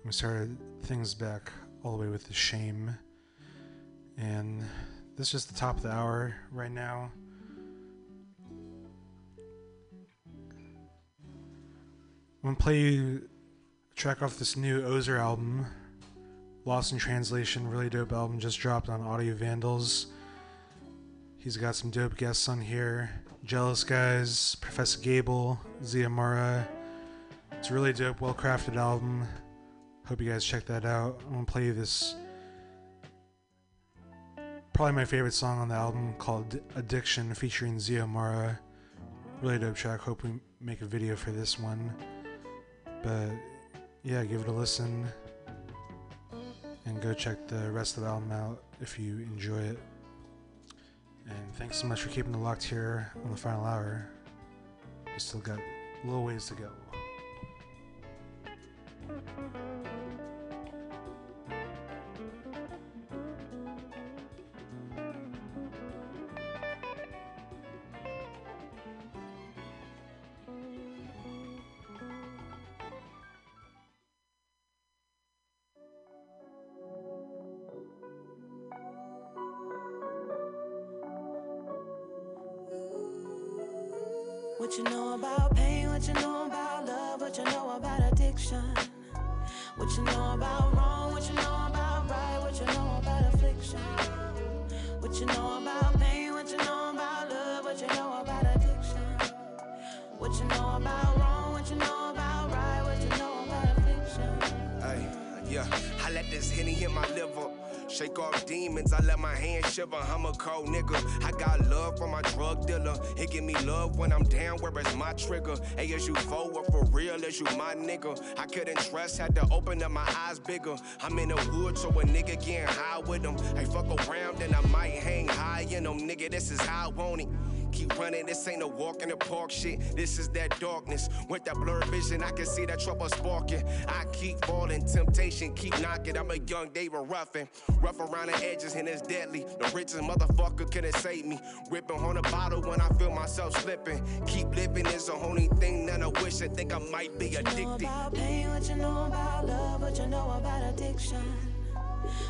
We started things back all the way with the Shame. And this is just the top of the hour right now. I'm going to play you a track off this new Ozer album, Lost in Translation. Really dope album, just dropped on Audio Vandals. He's got some dope guests on here. Jealous Guys, Professor Gable, Zia Mara. It's a really dope, well-crafted album. Hope you guys check that out. I'm gonna play you this, probably my favorite song on the album, called Addiction, featuring Zia Mara. Really dope track. Hope we make a video for this one. But yeah, give it a listen and go check the rest of the album out if you enjoy it. And thanks so much for keeping it locked here on the final hour. We still got a little ways to go. What you know about pain, what you know about love, what you know about addiction, what you know about wrong, what you know about right, what you know about affliction, what you know about pain, what you know about love, what you know about addiction, what you know about wrong, what you know about right, what you know about affliction. Hey, yeah, I let this Henny in my liver. Shake off demons, I let my hand shiver. I'm a cold nigga. I got love for my drug dealer. He give me love when I'm down, where it's my trigger. Hey, is you forward for real? Is you my nigga? I couldn't trust, had to open up my eyes bigger. I'm in the hood, so a nigga getting high with them. Hey, fuck around, then I might hang high in them, nigga. This is how I want it. Keep running, this ain't a walk in the park shit. This is that darkness. With that blurred vision, I can see that trouble sparking. I keep falling, temptation keep knocking. I'm a young David Ruffin. Rough around the edges and it's deadly. The richest motherfucker couldn't save me. Ripping on the bottle when I feel myself slipping. Keep living is the only thing that I wish. I think I might be addicted. What you know about pain, what you know about love, what you know about addiction.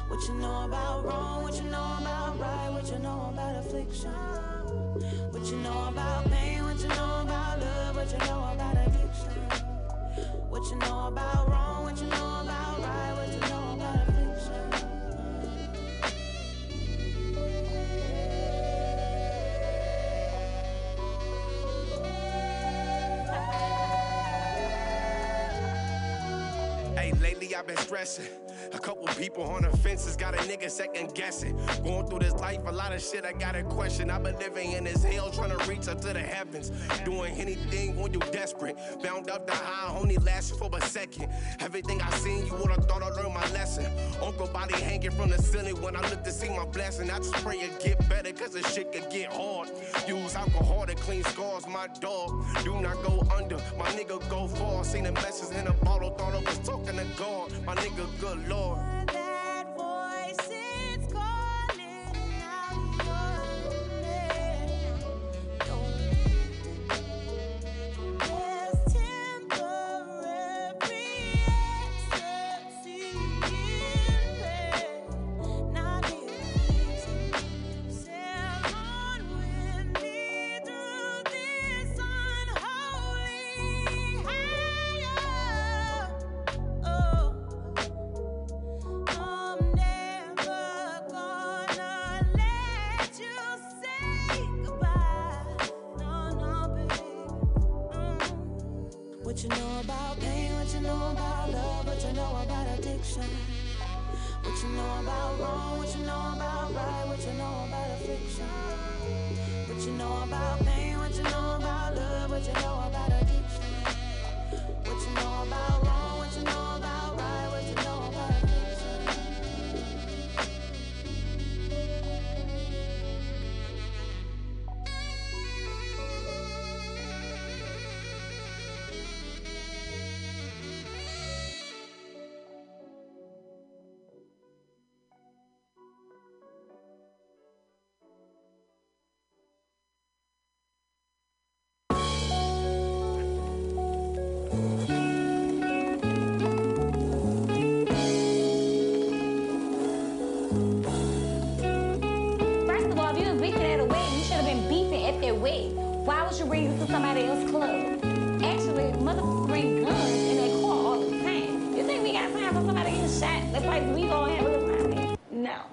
What you know about wrong, what you know about right, what you know about affliction. What you know about pain, what you know about love, what you know about addiction. What you know about wrong, what you know about right, what you know about affliction. Hey, lately I've been stressing. A couple people on the fences got a nigga second guessing. Going through this life, a lot of shit I gotta question. I've been living in this hell, trying to reach up to the heavens. Doing anything when you desperate. Bound up the high, only lasts for a second. Everything I seen, you would've thought I learned my lesson. Uncle body hanging from the ceiling when I look to see my blessing. I just pray it get better, cause this shit could get hard. Use alcohol to clean scars, my dog. Do not go under, my nigga go far. Seen the message in a bottle, thought I was talking to God. My nigga, good Lord. That voice is calling out your name. Don't there's temporary ecstasy in pain. Now this sound with me through this unholy higher. Oh. What you know about pain, what you know about love, what you know about addiction. What you know about wrong, what you know about right, what you know about affliction. What you know about pain, what you know about love, what you know about addiction. What you know about wrong, what you know about right, what you know about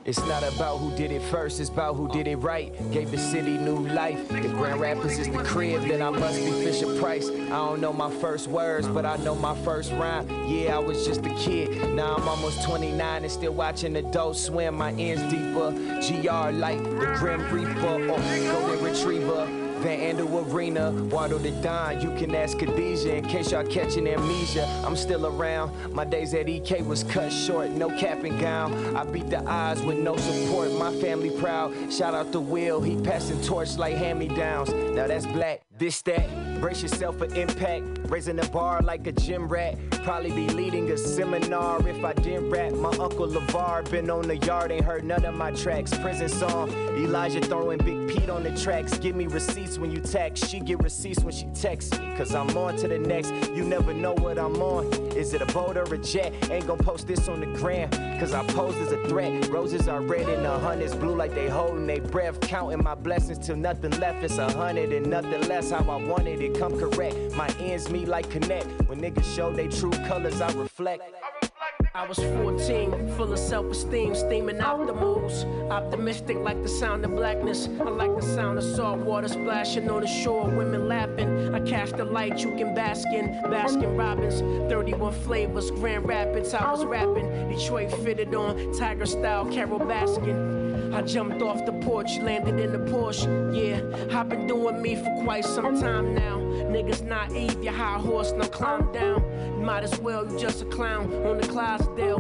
It's not about who did it first, it's about who did it right. Gave the city new life. If Grand Rapids is the crib, then I must be Fisher Price. I don't know my first words, but I know my first rhyme. Yeah, I was just a kid. Now I'm almost twenty-nine and still watching adults swim. My end's deeper. G R like the Grim Reaper or Golden Retriever. Van Andel Arena, Waddle the Don. You can ask Khadijah in case y'all catching amnesia. I'm still around. My days at E K was cut short, no cap and gown. I beat the odds with no support. My family proud. Shout out to Will, he passing torch like hand-me-downs. Now that's black. This that, brace yourself for impact. Raising the bar like a gym rat. Probably be leading a seminar if I didn't rap. My uncle LeVar been on the yard, ain't heard none of my tracks. Prison song, Elijah throwing Big Pete on the tracks. Give me receipts when you text. She get receipts when she texts me, cause I'm on to the next. You never know what I'm on. Is it a boat or a jet? Ain't gon' post this on the gram, cause I pose as a threat. Roses are red and the hundreds blue like they holding they breath. Counting my blessings till nothing left. It's a hundred and nothing less. How I wanted it, come correct. My ends meet like connect. When niggas show they true colors, I reflect. I reflect. I was fourteen, full of self-esteem, steaming out the moves. Optimistic like the sound of blackness. I like the sound of salt water splashing on the shore, women lapping. I catch the light, you can bask in. Baskin Robbins, thirty-one flavors, Grand Rapids. I was rapping, Detroit fitted on, Tiger style, Carol Baskin. I jumped off the porch, landed in the Porsche, yeah. I've been doing me for quite some time now. Niggas naive, your high horse, now climb down. Might as well, you just a clown on the Clydesdale.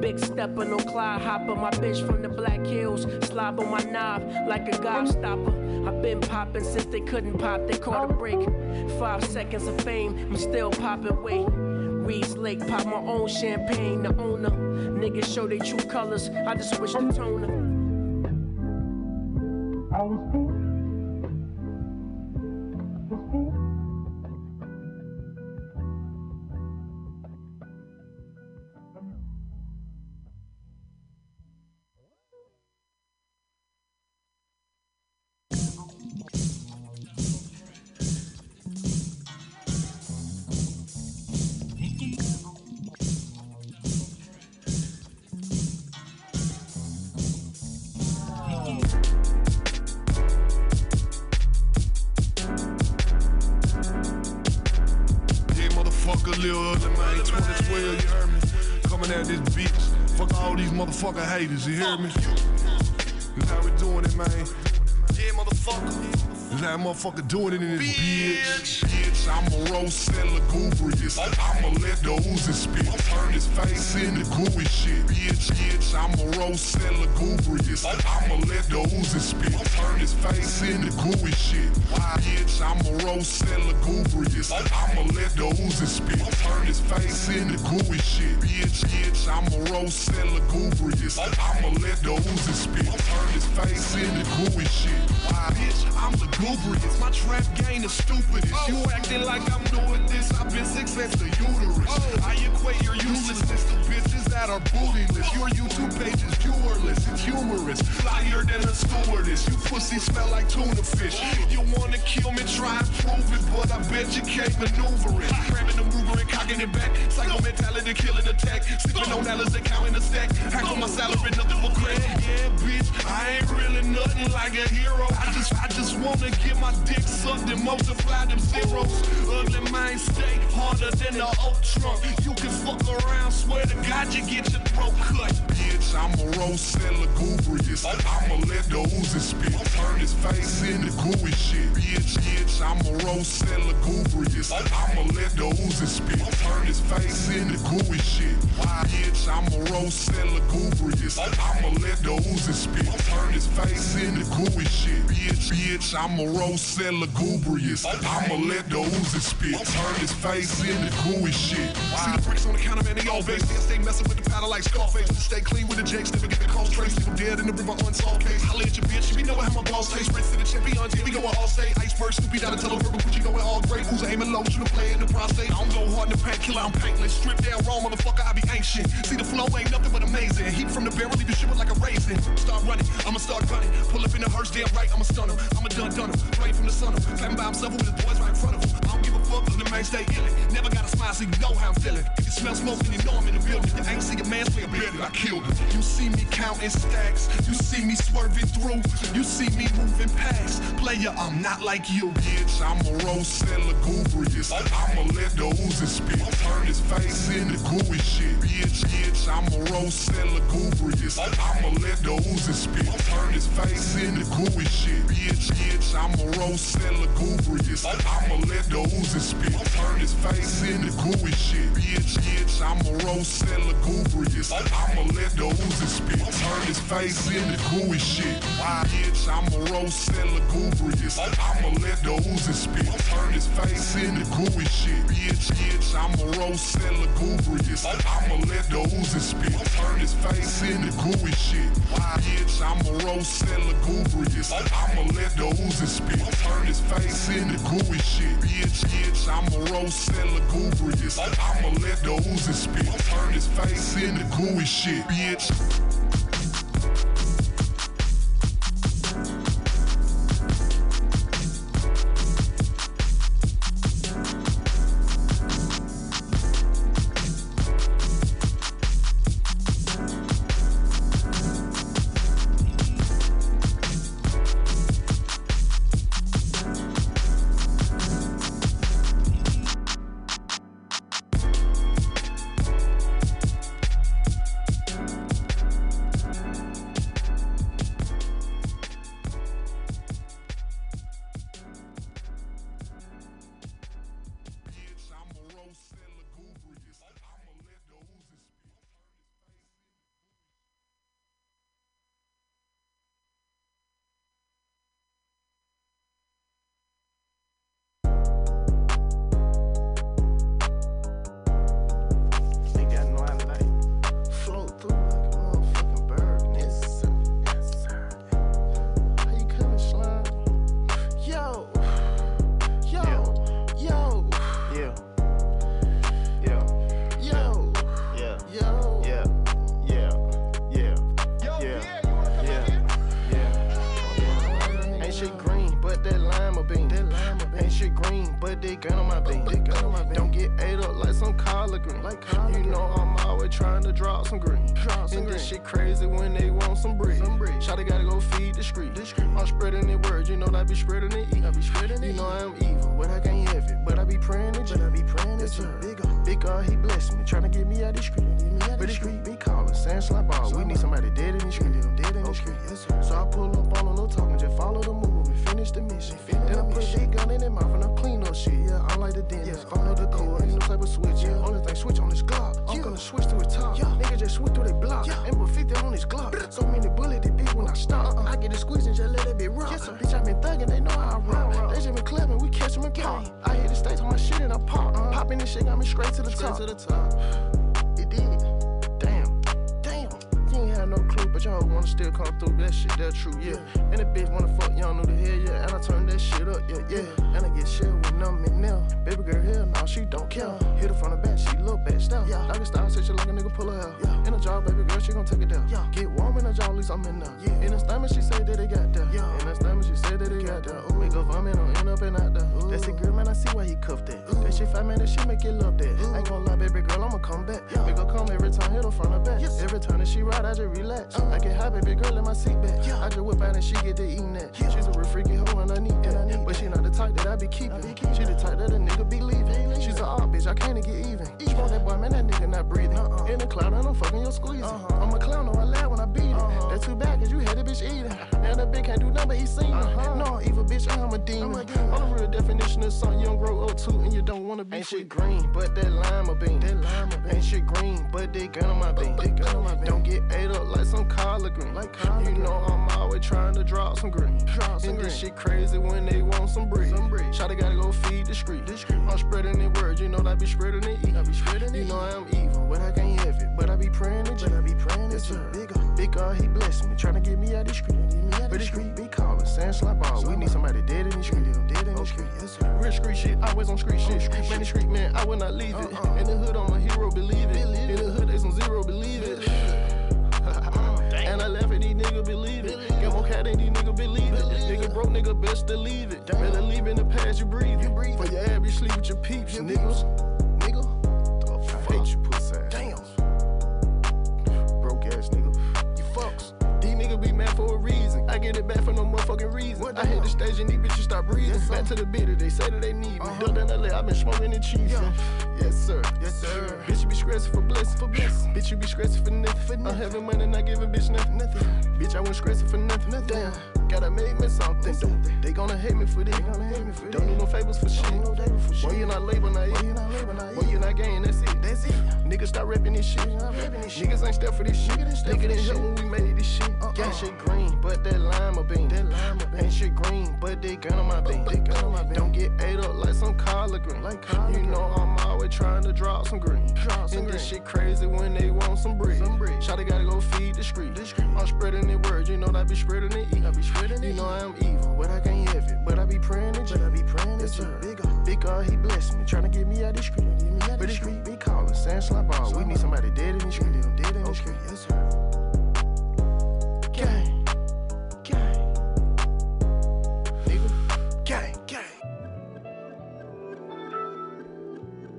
Big stepper, no Clyde hopper, my bitch from the Black Hills. Slob on my knob like a gobstopper. I've been popping since they couldn't pop, they caught a break. Five seconds of fame, I'm still popping, wait. Reed's Lake, pop my own champagne, the owner. Niggas show their true colors, I just switched the toner. I was cool. I was cool. Motherfucker haters, you hear me? That's how we doing it, man. Yeah, motherfucker. That's how motherfucker doing it in this bitch. Bitch, I'm a roast and lugubrious. Okay. I'ma let the Ozer spit. Okay. Turn his face into gooey shit. Bitch, bitch, I'm a roast and lugubrious. Okay. I'ma let the Ozer spit. Okay. Turn his face into gooey shit. Why? Bitch, I'm a roast and lugubrious. Okay. I'ma let the Ozer spit. Okay. Turn his face into gooey shit. Bitch, bitch, I'm a roast and lugubrious. Okay. I'ma let the Ozer spit. Okay. Turn his face into gooey shit. Why? Bitch, I'm the lugubrious. My trap game is stupidest. Oh. You acting like I'm doing this. I've been successful uterus. Oh. I equate your uselessness to bitches that are bootyless. Your YouTube page is viewerless. It's humorous. Flyer than a stewardess. You pussy smell like tuna fish. You wanna kill me, try and prove it, but I bet you can't maneuver it. Cramming the Ruger and cocking it back. Psycho mentality, killing attack. Sipping on dollars and counting a stack. Hack on my salary, nothing will crack. Yeah, bitch, I ain't really nothing like a hero. I just, I just wanna get my dick sucked and multiply them zeros. Ugly mind stay harder than the oak trunk. You can fuck around, swear to God you get your throat cut. Bitch, I'm a roast and lugubrious. Okay. I'ma let the Ozer spit. Okay. Turn his face into gooey shit. Bitch, bitch, I'm a roast and lugubrious. Okay. I'ma let the Ozer spit. Okay. Turn his face into gooey shit. Why? Bitch, I'm a roast and lugubrious. Okay. I'ma let the Ozer spit. Okay. Turn his face into gooey shit. Bitch, bitch, I'm a roast and lugubrious. Okay. I'ma let the Ozer spit. Okay. Turn his face into gooey shit. Wow. See the bricks on the counter, man, they all base. They stay messing with the powder like Scarface. Stay clean with the jakes, never get the cost trace. People dead in the river, unsolved case. Holla at your bitch, we know how my balls taste. Rinse to the champions, yeah, we going all state. Iceberg, Snoopy, not a tell over, Gucci going all great. Who's aiming low, should've played in the prostate. I don't go hard in the paint, killer, I'm paintless. Strip down wrong, motherfucker, I be ancient. See the flow ain't nothing but amazing. Heat from the barrel, leave your shit with like a raisin. Start running, I'ma start gunning. Pull up in the hearse, damn right, I'ma stun him. I'ma dun dun him, right from the sun him. Clapping by himself with his boys right in front of him. I don't give a fuck, cause the man stay ill. Never got a smile, so you know how I'm feeling. If you smell smoke, then you know I'm in the building. If you ain't see a man, stay a building. I killed him. You see me counting stacks. You see me swerving through. You see me moving past. Player, I'm not like you. Bitch, I'm a roast and lugubrious. Okay. I'ma let the Ozer spit. Okay. Turn his face into gooey shit. Bitch, bitch, I'm a roast and lugubrious. Okay. I'ma let the Ozer spit. Okay. Turn his face into gooey shit. Bitch, bitch, I'm a roast and lugubrious. Okay. I'ma let the Ozer spit. Okay. Turn his face into gooey shit. Bitch, bitch, I'm a roast and lugubrious. Okay. I'ma let the Ozer spit. Turn his face into gooey shit. Why? Bitch, I'm a roast and lugubrious. I'ma let the Ozer spit. Turn his face into gooey shit. Bitch, bitch, I'm a roast and lugubrious. I'ma let the Ozer spit. Turn his face into gooey shit. Why? Bitch, I'm a roast and lugubrious. I'ma let the Ozer spit. Turn his face into gooey shit. Bitch, bitch, I'm a roast and lugubrious. I'ma let the Ozer spit. Turn his face into gooey shit. Bitch. dick ain't on my thing. Don't get ate up like some collard green. You know I'm always trying to drop some green. And this shit crazy when they want some bread. Shawty gotta go feed the street. I'm spreading the word, you know that I be spreading the evil. You know I'm evil, but I can't have it. But I be praying to Jesus. Big God, he blessed me, trying to get me out the street. But the street be calling, saying slap all. We need somebody dead in the street. So I pull up on no talking, just follow the move and finish the mission. Then I put big gun in their mouth and I clean up shit. Yeah, I like the dentist, follow the code, ain't no type of switch. Yeah, only thing switch on this Glock. I'm gonna switch to a top. Niggas just switch through they block. Ain't but fifty on this Glock. So many bullets that beat when I stop. I get a squeeze and just let it be rock. Bitch, I been thugging, they know how I run. They just been clapping, we catch them and pop. I hit the stage on my shit and I pop. Popping this shit got me straight to the top. It did. No clue, but y'all wanna still come through, that shit, that true, yeah. And the bitch wanna fuck, y'all know the hell, yeah. And I turn that shit up, yeah, yeah. And I get shit with numb and now. Baby girl, hell no, nah, she don't care. Hit her from the back, she look back, style. Yeah. Doggy style, say she like a nigga, pull her out. Yeah. In a job, baby girl, she gon' take it down. Yeah. Get warm in a job, at least I'm in now. Yeah. In a stomach, she say that it got down. Yeah. In a stomach, she say that it got down. Ooh. Make a vomit, don't end up and out there. Ooh. That's the girl, man, I see why he cuffed that. Ooh. That shit fat, man, that shit make it love that. Ooh. Ain't gon' lie, baby girl, I'ma come back. Yeah. Make her come every time, hit her from the back. Yes. Every time that she ride, I just relax. Uh, I get high, baby girl, in my seat back. Yeah. I just whip out and she get to eating that. Yeah. She's a real freaky hoe and I need that. I need but she not the type that I be keeping. Be keepin'. She the type that a nigga be leaving. She's an odd bitch, I can't get even. Each one that boy, man, that nigga not breathing. Uh-uh. In the cloud, and I'm fucking your squeezing. Uh-huh. I'm a clown, no, I laugh when I beat it. Uh-huh. That's too bad, cause you had a bitch eating. Now that bitch can't do nothing but eat singing. Uh-huh. No, evil bitch, I'm a demon. I'm, a I'm the real definition of something you don't grow up to and you don't wanna be. Ain't shit green, but that lima bean. That lima bean. Ain't shit green, but they gun on my bean. Don't get ate up like some collard green. Like collard you green. Know I'm always trying to drop some green. Drop some and green. This shit crazy when they want some bread. Some bread. Shawty gotta go feed the street. The street. I'm spreading the word, you know that I be spreading the evil. I be spreading you know I'm evil, but I can't have it. But I be praying to Jesus. I be praying to Jesus. Big God, big God, he blessed me, trying to get me out the street. But the street be calling, saying slap all. We need somebody dead in the street. Dead in the street. Real street shit, always on street shit. Man, the street man, I will not leave it. In the hood, I'm a hero, believe it. In the hood, they some zero, believe it. And I laugh at these niggas, believe it. Get more cat and these niggas, believe it. Nigga broke, nigga best to leave it. Better leave in the past, you breathe it. For your ass, you sleep with your peeps, niggas. Nigga, I hate you, pussy ass. Damn. Broke ass nigga. You fucks. These niggas be mad for a reason. I get it back for no motherfucking reason. I hit the stage and these bitches stop breathing. Back to the bitter, they say that they need me. Duck down that leg, I been smoking the cheese. Yes, sir. Yes, sir. Bitch, you be stressing for blessing. For blessing. Bitch, you be stressing for nothing. I'm having money, not giving bitch nothing. Nothing. Bitch, I wasn't stressing for nothing. Damn. Gotta make me something. They gonna hate me for this. Don't do no favors for shit. Boy, you not label, not it. Boy, you not gain, that's it. That's it. Niggas stop rapping this shit. Niggas ain't step for this shit. Nigga didn't help when we made this shit. Got shit green, but that lima bean. Ain't shit green, but they gun on my bean. Don't get ate up like some collard green. You know I'm always trying to drop some green. And this shit crazy when they want some bread. Shawty gotta go feed the street. I'm spreading the word, you know that I be spreading the evil. You know I'm evil, but I can't have it. But I be praying to Jesus. Big God, he blessed me, trying to get me out the street. But the street be calling, saying slap all. We need somebody dead in the street. Dead in the street, yes sir. Gang, gang, nigga, gang, gang.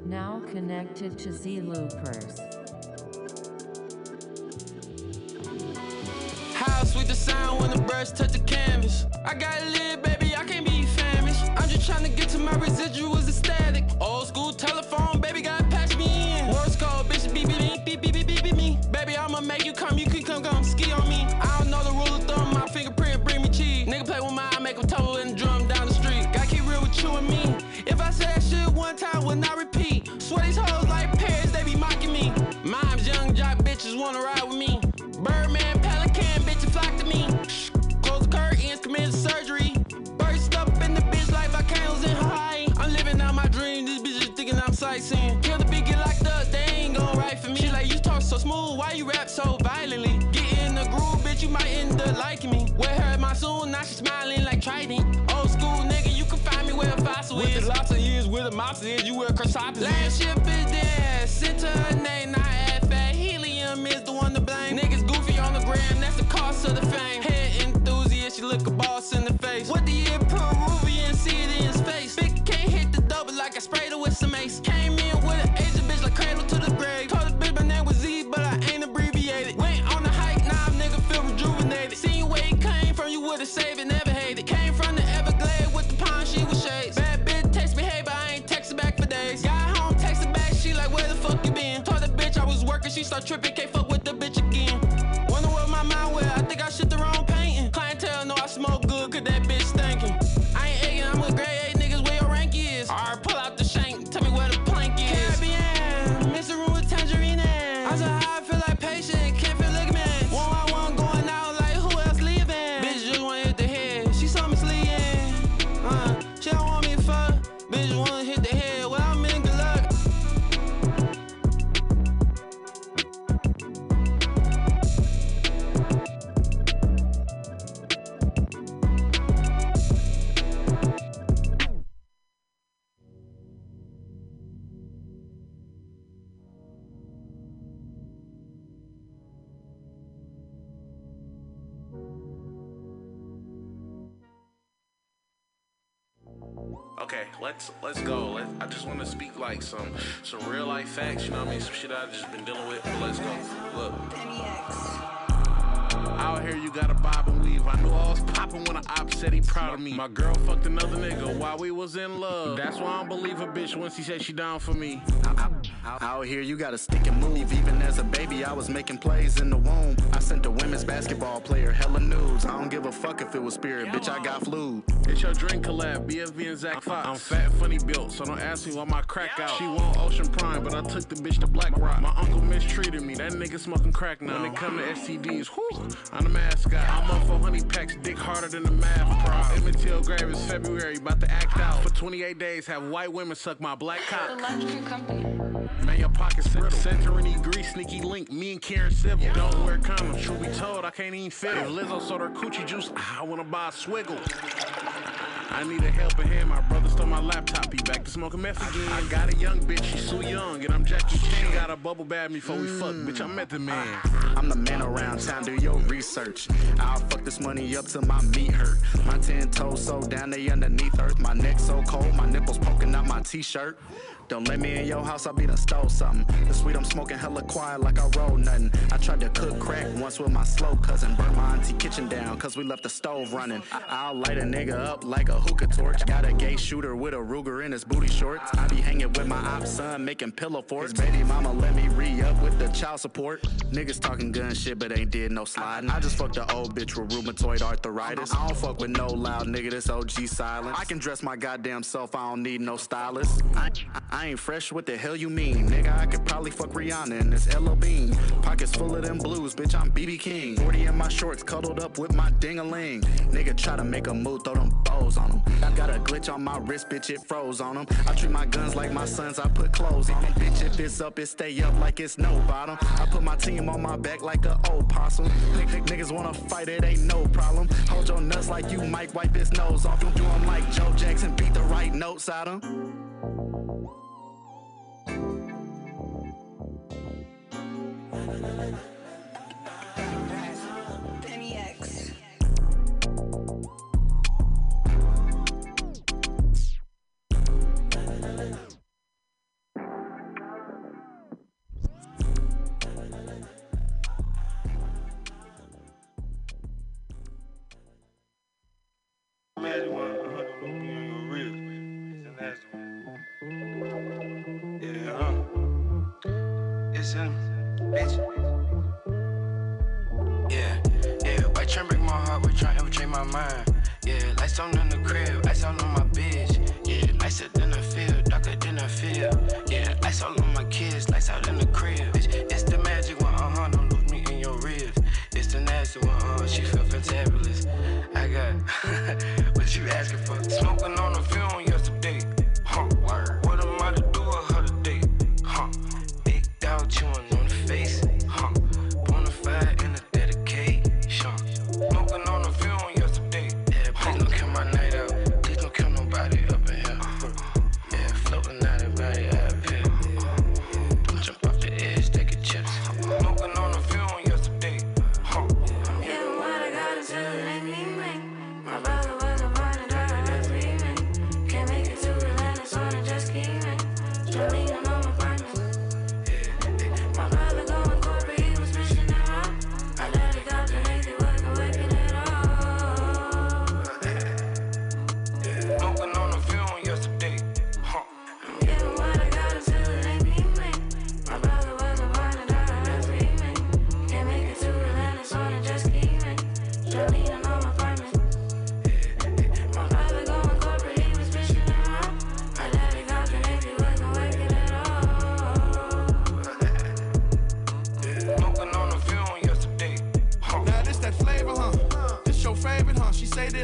Now connected to Z Loopers. How sweet the sound when the brush touch the canvas. I gotta live, baby, I can't be famished. I'm just trying to get to my residuals aesthetic. Old school telephone, baby, gotta patch me in. Worst code, bitch, beep, beep, beep, beep, beep, beep, beep, me. Baby, I'ma make you come, you can come, come, ski on me. I don't know the rule of thumb, my fingerprint, bring me cheese. Nigga play with my eye, make him tumble and drum down the street. Gotta keep real with you and me. If I say that shit one time, will not repeat. Swear these hoes like parrots, they be mocking me. Mimes, young jock bitches wanna ride with me. Birdman, pelican, bitches flock to me. Shh, close the curtains, commence surgery. Burst up in the bitch like volcanoes in Hawaii. I'm living out my dreams, these bitches thinking I'm sightseeing. Kill the bitch, get locked up, they ain't gon' write for me. She like, you talk so smooth, why you rap so violently? Get in the groove, bitch, you might end up liking me. With her at my soon, now she smiling like Trident. Old school nigga, you can find me where a fossil with is. With the lobster is, where the mobster is, you where a chrysopolis is. Last ship is dead, sent to her name, not at fat. Helium is the one to blame. Niggas goofy on the gram, that's the cost of the fame. Head enthusiast, she look a boss in the face. What the year Peruvian, see it in his face. Bitch can't hit the double like Came in with an Asian bitch like cradle to the grave. Told this bitch my name was Z, but I ain't abbreviated. Went on the hike, now nah, nigga feel rejuvenated. Seen where it came from, you would've saved it, never hated. Came from the Everglades with the pond, she was shades. Bad bitch text me, hey, but I ain't texting back for days. Got home, texting back, she like, where the fuck you been? Told the bitch I was working, she start tripping, can't fuck with the bitch again. Wonder where my mind went, I think I shit the wrong painting. Clientele know I smoke good, cause that bitch stinking. I ain't egging, I'm with grade eight niggas where your rank is. Alright, pull out the shank, tell me where the plank is. Caribbean, Mister Room with tangerine. I said how I feel like patient, can't feel like man. One by one going out like who else leaving? Bitch just wanna hit the head, she saw me sleeping. Uh, she don't want me to fuck, bitch just wanna hit the head. Well, I'm in good luck. Okay, let's let's go. Let, I just want to speak like some some real life facts. You know what I mean? Some shit I've just been dealing with. But let's go. Look. Out here, you gotta bob and weave. I knew I was popping when an op said he proud of me. My girl fucked another nigga while we was in love. That's why I don't believe a bitch when she said she down for me. I, I, I, out here, you gotta stick and move. Even as a baby, I was making plays in the womb. I sent a women's basketball player hella news. I don't give a fuck if it was spirit, bitch. I got flu. It's your drink collab, B F B and Zach Fox. I'm fat, funny built, so don't ask me why my crack out. She want Ocean Prime, but I took the bitch to Black Rock. My uncle mistreated me, that nigga smoking crack now. When it come to S T Ds, whoo, I'm the mascot. I'm up for honey packs, dick harder than the math prop. Emmett Till grave is February, about to act out. For twenty-eight days, have white women suck my black cock. Man, your pockets Santorini, Greece, Sneaky Link, me and Karen Civil. Don't wear condoms, truth be told, I can't even fit. If Lizzo sold her coochie juice, I wanna buy a swiggle. I need a helping hand, my brother stole my laptop, he back to smoking meth again. I got a young bitch, she's so young, and I'm Jackie Chan. Got a bubble bag me before mm. we fuck, bitch, I'm at the man. I'm the man around town, do your research. I'll fuck this money up till my meat hurt. My ten toes so down, they underneath earth. My neck so cold, my nipples poking out my t-shirt. Don't let me in your house, I be done stole something. This weed I'm smoking hella quiet like I roll nothing. I tried to cook crack once with my slow cousin. Burnt my auntie kitchen down, cause we left the stove running. I- I'll light a nigga up like a hookah torch. Got a gay shooter with a Ruger in his booty shorts. I be hanging with my op son, making pillow forts. His baby mama let me re-up with the child support. Niggas talking gun shit, but ain't did no sliding. I just fucked an old bitch with rheumatoid arthritis. I don't fuck with no loud nigga, this O G silence. I can dress my goddamn self, I don't need no stylist. I, I I ain't fresh, what the hell you mean? Nigga, I could probably fuck Rihanna in this L L Bean. Pockets full of them blues, bitch, I'm B B King. forty in my shorts, cuddled up with my ding-a-ling. Nigga try to make a move, throw them bows on them. I got a glitch on my wrist, bitch, it froze on them. I treat my guns like my sons, I put clothes on them. Bitch, if it's up, it stay up like it's no bottom. I put my team on my back like an old possum. Niggas wanna fight, it ain't no problem. Hold your nuts like you might wipe his nose off. You do them like Joe Jackson, beat the right notes out of him. Penny X. Magic one, your ribs. It's a magic one. Yeah, huh? It's him. Bitch. Yeah, yeah, white tryna break my heart, white tryna infiltrate my mind. Yeah, lights on in the crib, lights all on my bitch. Yeah, lights out in the field, darker than I feel. Yeah, lights all on my kids, lights out in the crib. Bitch, it's the magic one, uh-huh, don't lose me in your ribs. It's the nasty one, uh-huh, she feel fantabulous. I got what you asking for. Smoking on the film yesterday, huh, what am I to do with her today, huh, big dog chewing on face, huh, bonafide and a dedication, smoking on the film yesterday, yeah, please don't kill my night out, please don't kill nobody up in here, yeah, floating out everybody out of here,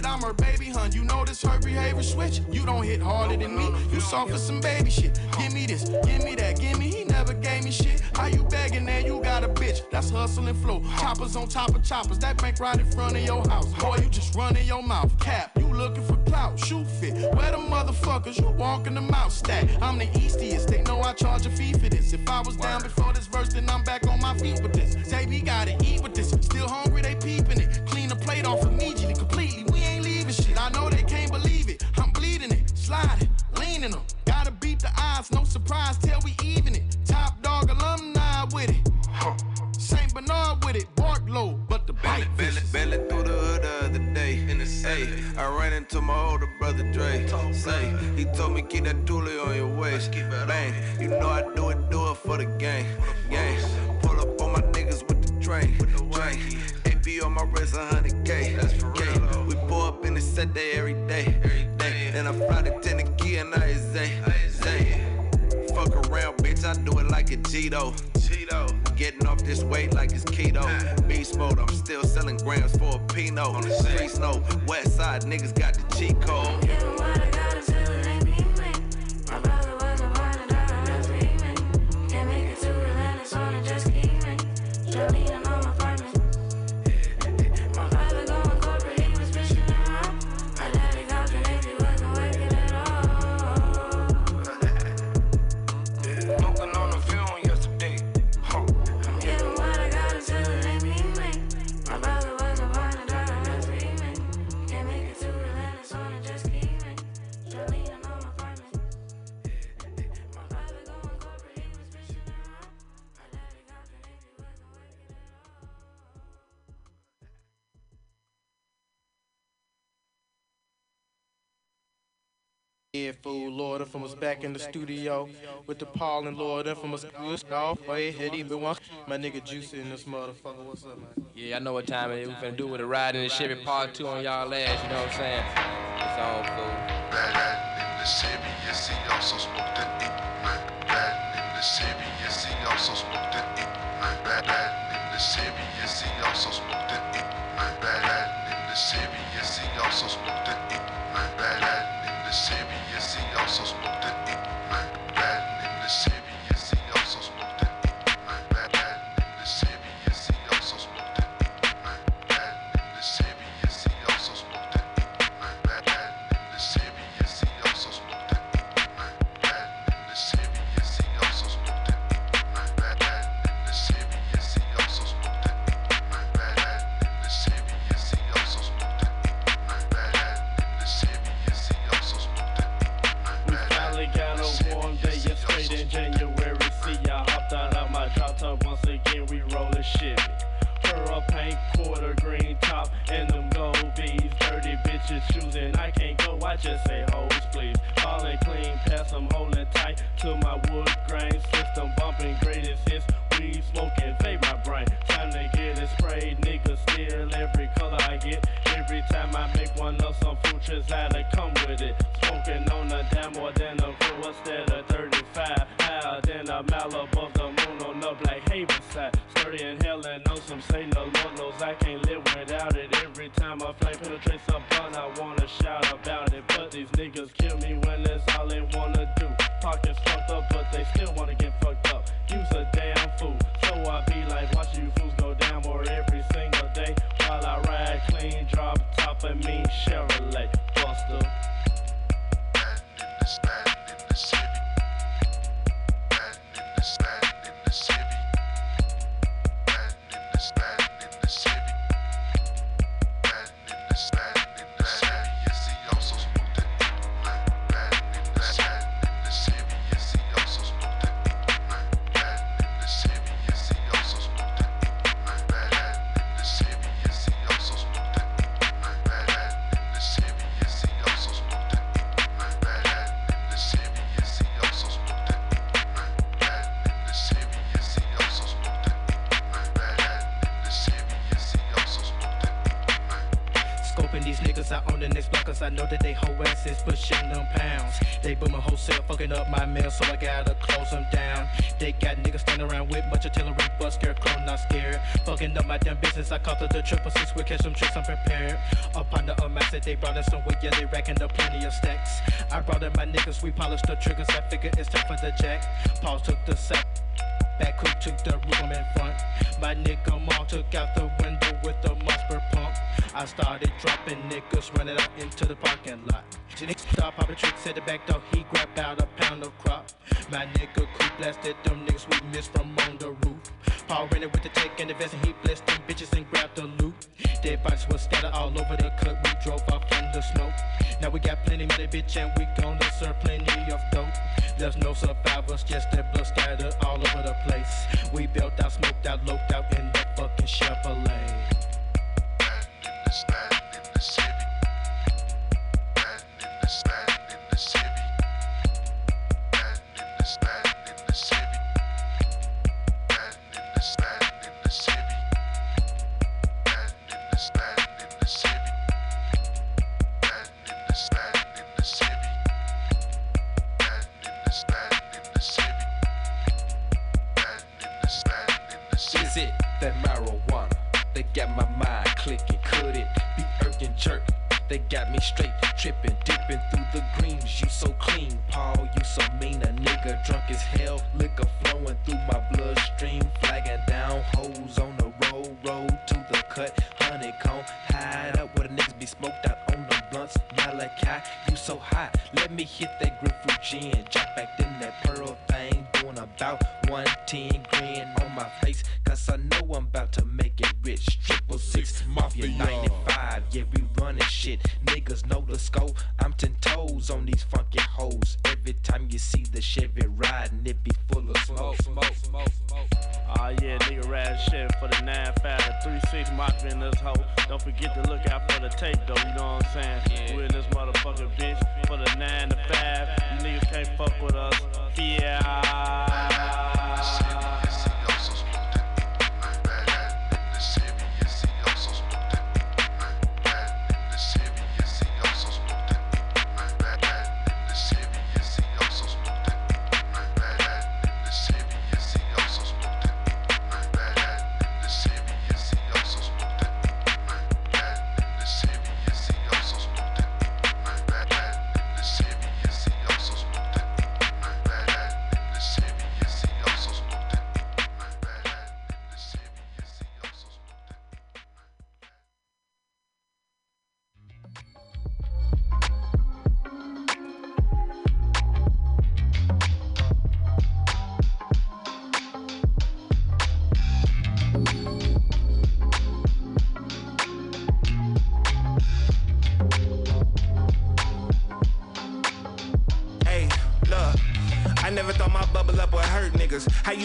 I'm her baby, hun. You notice her behavior switch? You don't hit harder than me. You soft for some baby shit. Give me this, give me that, give me. He never gave me shit. How you begging and you got a bitch? That's hustle and flow. Choppers on top of choppers. That bank right in front of your house. Boy, you just running your mouth. Cap, you looking for clout. Shoe fit. Where the motherfuckers? You walking them out. Stack. I'm the eastiest. They know I charge a fee for this. If I was down before this verse, then I'm back on my feet with this. Say we gotta eat with this. Still hungry, they peeping it. Clean the plate off immediately, completely. We ain't leaving shit. I know they can't believe it. I'm bleeding it, sliding, leaning them. Gotta beat the odds, no surprise till we even it. Top dog alumni with it. Huh. Saint Bernard with it, bark low, but the bite belly, belly, belly through the hood the other day. In the safe, I ran into my older brother Dre. Say, he told me keep that toolie on your waist. Bang, you know I do it, do it for the gang. Gang, pull up on my niggas with the train. Train, A P on my wrist, a hundred K. We pull up in the set day every day. Then I fly to Tennessee and I is Zay. Fuck around, bitch, I do it like a Cheeto. Cheeto. Getting off this weight like it's keto. Uh, Beast mode, I'm still selling grams for a Pinot. On the streets, no west side, niggas got the cheat code. Give him what I got until it ain't me, man. My brother was a minor, now that's me, man. Can't make it to Atlanta, so I just keep, man. Johnny, I know my partner. My father going corporate, he was bitching him out. My daddy got the Navy, wasn't working at all. Smoking on the film yesterday. Huh. Giving what I got until it ain't me, man. My brother was a minor, now that's me, man. Can't make it to Atlanta, so I just keep, man. Johnny, I know my partner. My father going corporate, he was bitching around. My daddy got the Navy, wasn't working at all. Yeah, fool, Lord, from us back in the studio. With the Paul and Lord infamous good off way heady but one my nigga Juicy in this motherfucker. What's up, man? Yeah, I know what time it is. We finna do with the riding and shit. Part two on y'all ass. You know what I'm saying? It's all cool. Bad in the Chevy, yes, he also smoked that ink. Bad in the Chevy, yes, he also smoked that ink. Bad in the Chevy, yes, he also smoked that ink. Bad in the Chevy, yes, he also smoked that ink. Bad in the Chevy, yes, he also smoked that ink. The friends. I own the next block cause I know that they whole asses pushing them pounds. They booming wholesale, fucking up my mail, so I gotta close them down. They got niggas standing around with much artillery, but scared, clone not scared. Fucking up my damn business, I caught the triple six, we catch some tricks, I'm prepared. Upon the um, I said they brought in some weight, yeah, they racking up plenty of stacks. I brought in my niggas, we polished the triggers, I figure it's time for the jack. Paws took the sack, back who took the room in front. My nigga Maul took out the window with the monster pump. I started dropping niggas, running out into the parking lot. Stop popping tricks at the back door, he grabbed out a pound of crop. My nigga Coop blasted them niggas we missed from on the roof. Paul ran it with the tech and the vest and he blessed them bitches and grabbed the loot. Dead bodies was scattered all over the cut, we drove off in the smoke. Now we got plenty money, bitch, and we gonna serve plenty of dope. There's no survivors, just that blood scattered all over the place. We built out, smoked out, loped out in that fucking Chevrolet. Back in the stand in the city. Back in the stand in the city. Back in the stand in the city. Back in the stand in the city. Back in the stand in the city. Back in the stand in the city. Stand in the city, stand in the stand in the city. Is it that marijuana? They got my mind clicking. Could it be irking jerk? They got me straight tripping, dipping through the greens. You so clean, Paul, you so mean. A nigga drunk as hell, liquor flowing through my bloodstream. Flagging down hoes on the road, road to the cut. Honeycomb, hide up where the niggas be smoked out on the blunts. Malachi, you so hot, let me hit that grapefruit gin. Jump back in that pearl thing, doing about one ten grin on my face, cause I know I'm about to make it rich. Triple six, Mafia ninety-five, yeah, we running shit. Niggas know the scope, I'm ten toes on these funky hoes. Every time you see the Chevy riding, it be full of smoke. Smoke, smoke, smoke. Aw yeah, nigga rad shit for the nine five, three six Mafia in this hoe. Don't forget to look out for the tape though, you know what I'm saying? Yeah. We're in this motherfucking bitch for the nine to five. You niggas can't fuck with us. Yeah.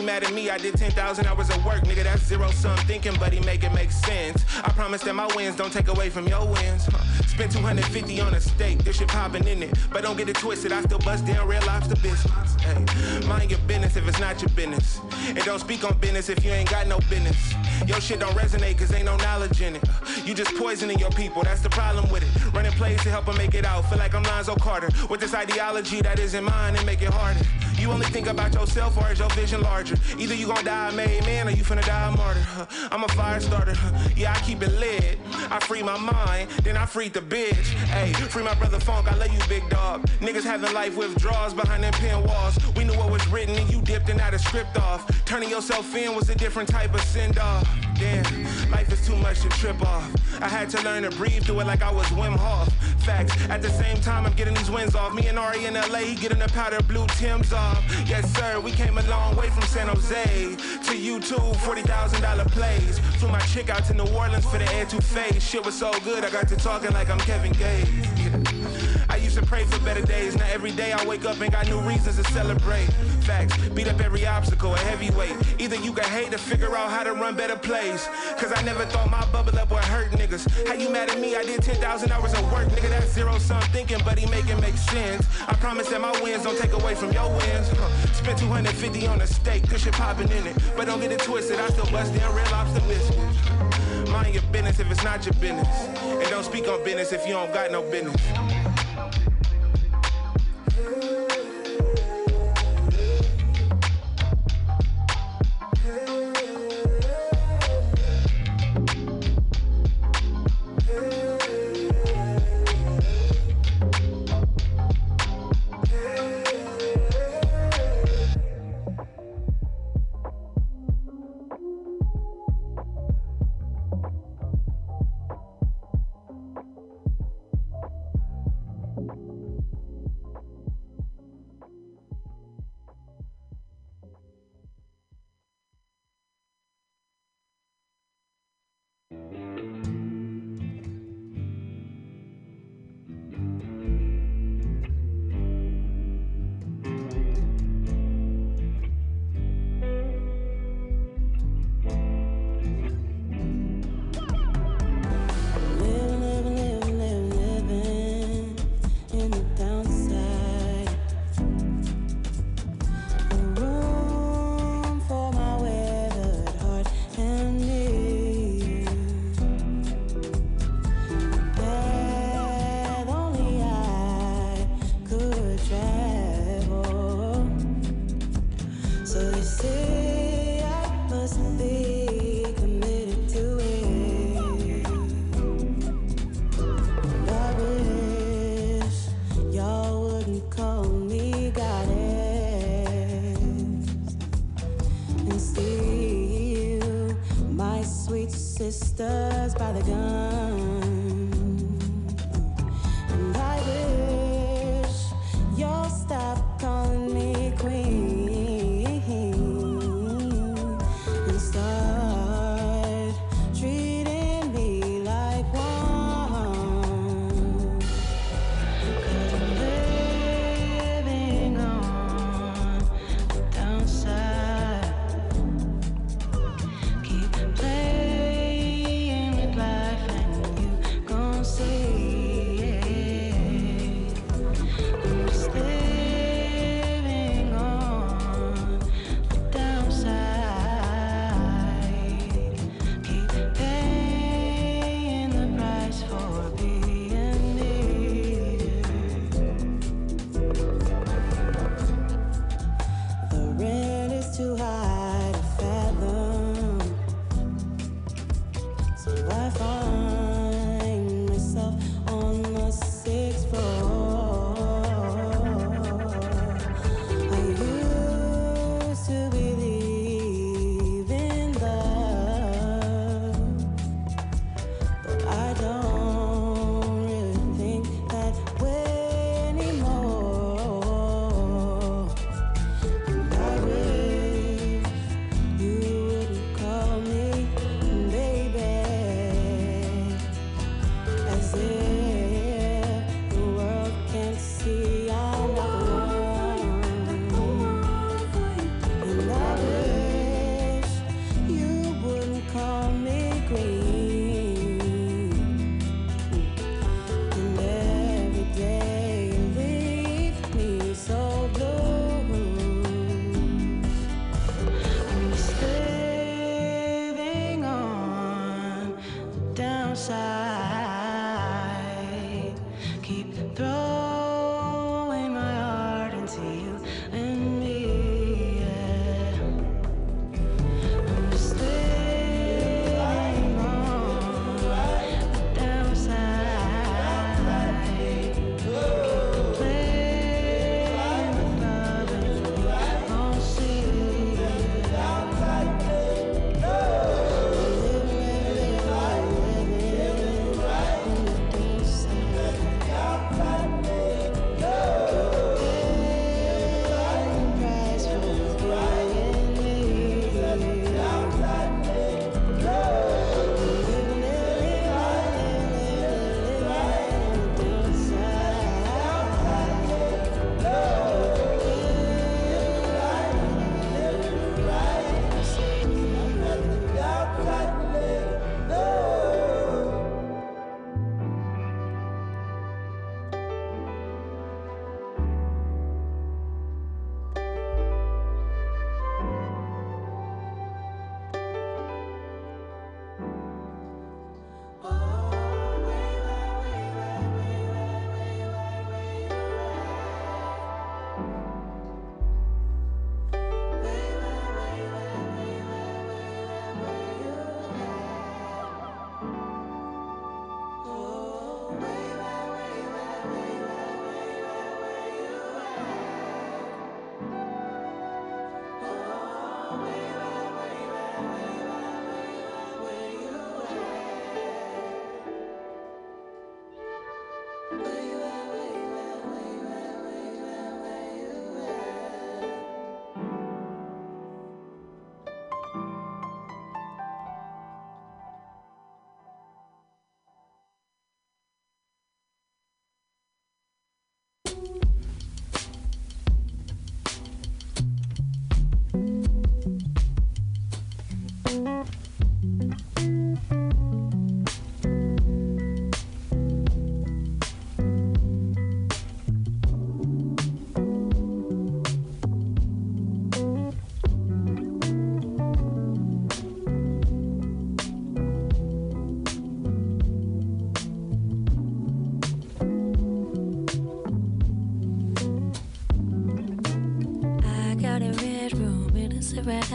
Mad at me, I did ten thousand hours of work, nigga, that's zero-sum thinking, buddy, make it make sense. I promise that my wins don't take away from your wins. Spent two hundred fifty on a steak, this shit popping in it, but don't get it twisted, I still bust down Red Lobster biscuits. Hey, mind your business if it's not your business, and don't speak on business if you ain't got no business. Your shit don't resonate cause ain't no knowledge in it. You just poisoning your people, that's the problem with it. Running plays to help them make it out, feel like I'm Lonzo Carter, with this ideology that isn't mine and make it harder. You only think about yourself or is your vision larger? Either you gon' die a made man or you finna die a martyr. I'm a fire starter, yeah, I keep it lit. I free my mind, then I freed the bitch. Hey, free my brother Funk, I love you, big dog. Niggas having life withdrawals behind them pen walls. We knew what was written and you dipped and out of script off. Turning yourself in was a different type of send-off. Damn, life is too much to trip off. I had to learn to breathe through it like I was Wim Hof. Facts, at the same time I'm getting these wins off. Me and Ari in L A, he getting the powder blue Tim's off. Yes sir, we came a long way from San Jose to YouTube, forty thousand dollars plays. Flew my chick out to New Orleans for the Air Two Face. Shit was so good, I got to talking like I'm Kevin Gates. Yeah. I used to pray for better days, now every day I wake up and got new reasons to celebrate. Facts, beat up every every obstacle, a heavyweight. Either you can hate or figure out how to run better plays. Cause I never thought my bubble up would hurt niggas. How you mad at me? I did ten thousand hours of work, nigga. That's zero sum thinking, but he make it make sense. I promise that my wins don't take away from your wins. Huh. Spent two hundred fifty on a steak, good shit popping in it. But don't get it twisted, I still bust down real optimistic. Mind your business if it's not your business. And don't speak on business if you don't got no business. You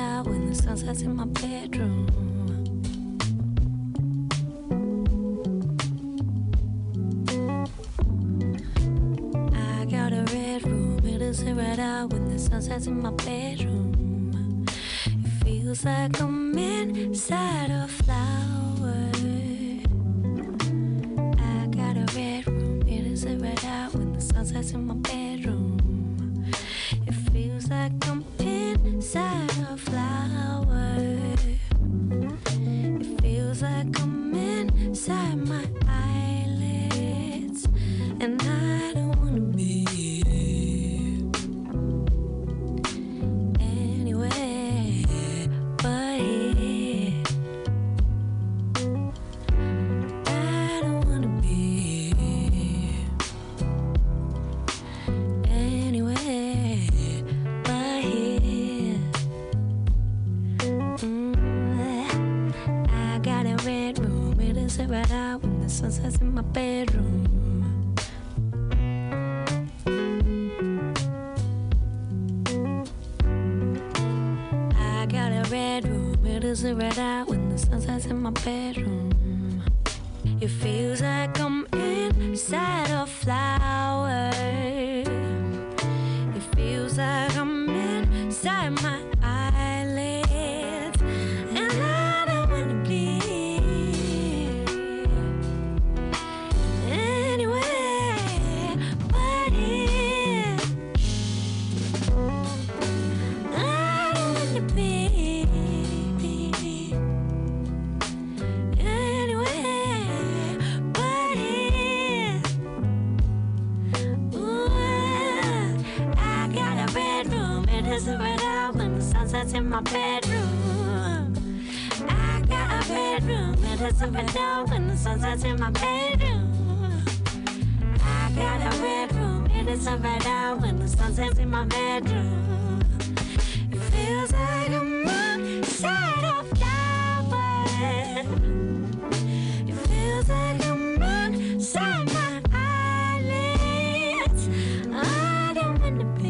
out when the sun sets in my bedroom. I got a red room, it is right out when the sun sets in my bedroom. It feels like I'm inside a flower. I got a red room, it is right out when the sun sets in my bedroom. It feels like I'm inside a flower. It feels like I'm inside my eyelids, and I don't wanna be anywhere but here. I don't wanna be anywhere but here. I got a red room, it is right out when the sun sets in my bedroom. I got a red room, it is right out when the sun sets in my bedroom. It feels like I'm inside a flower. It feels like I'm inside my eyelids. In my bedroom, I got a bedroom. It is a red out when the sun sets in my bedroom. I got a bedroom. It is a red out when the sun sets in my bedroom. It feels like I'm inside a flower. It feels like I'm inside my eyelids. I don't wanna be.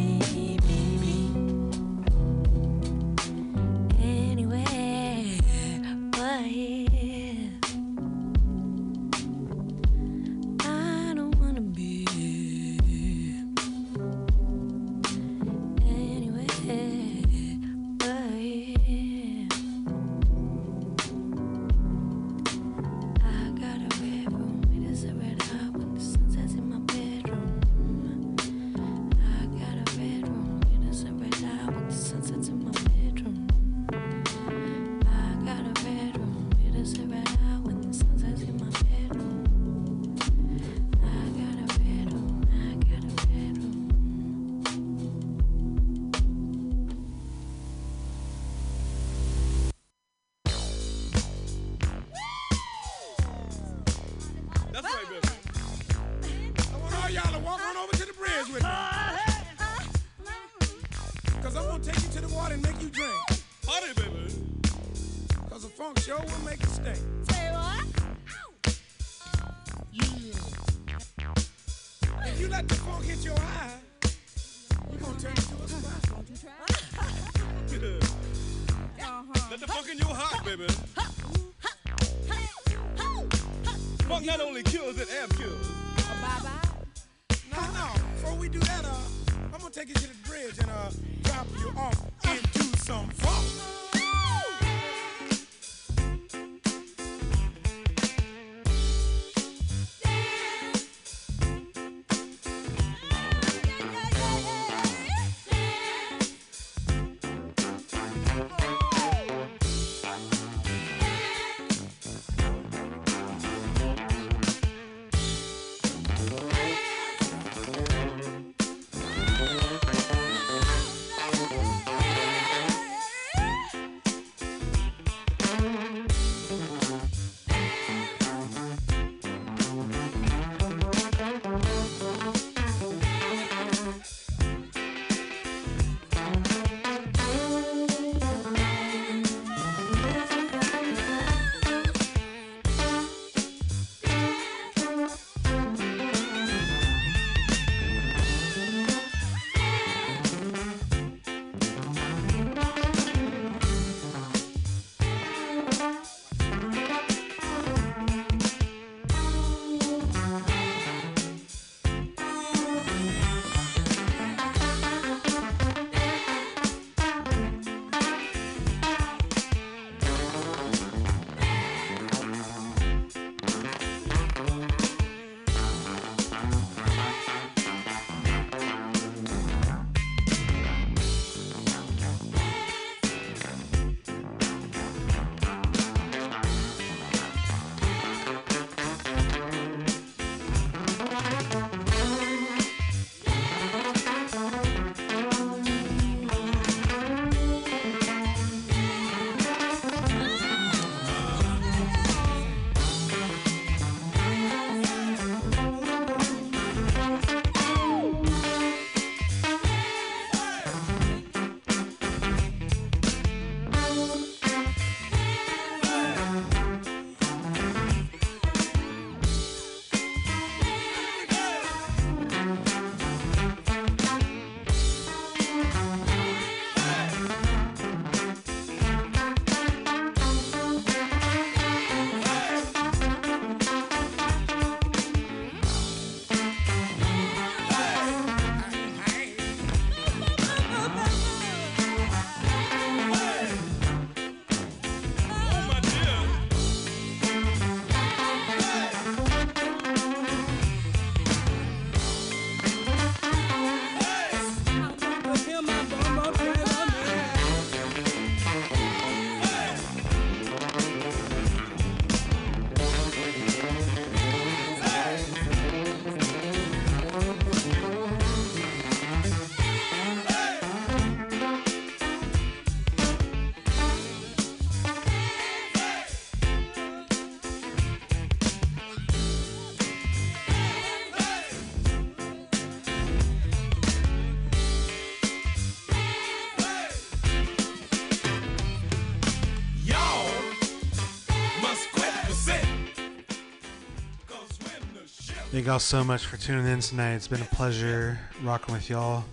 Thank y'all so much for tuning in tonight. It's been a pleasure rocking with y'all.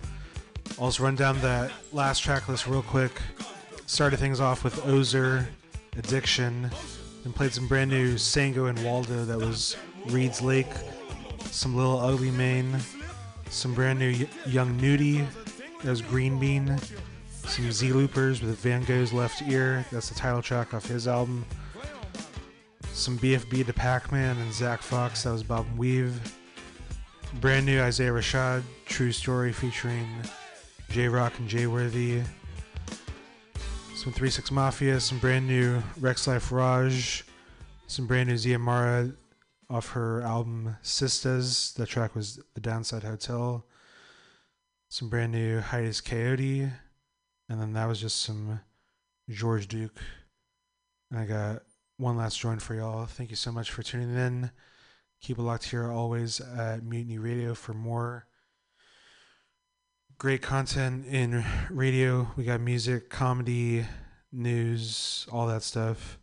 Also run down that last track list real quick. Started things off with Ozer, Addiction, and played some brand new Sango and Waldo, that was Reed's Lake, some Little Ugly Mane, some brand new Young Nudie, that was Green Bean, some Z Loopers with Van Gogh's Left Ear, that's the title track off his album, some B F B to Pac-Man and Zach Fox, that was Bob Weave, brand new Isaiah Rashad, True Story featuring J-Rock and J-Worthy, some three six Mafia, some brand new Rex Life Raj, some brand new Zia Mara off her album Sistas. That track was The Downside Hotel. Some brand new Hiatus Coyote. And then that was just some George Duke. And I got one last joint for y'all. Thank you so much for tuning in. Keep it locked here always at Mutiny Radio for more great content in radio. We got music, comedy, news, all that stuff.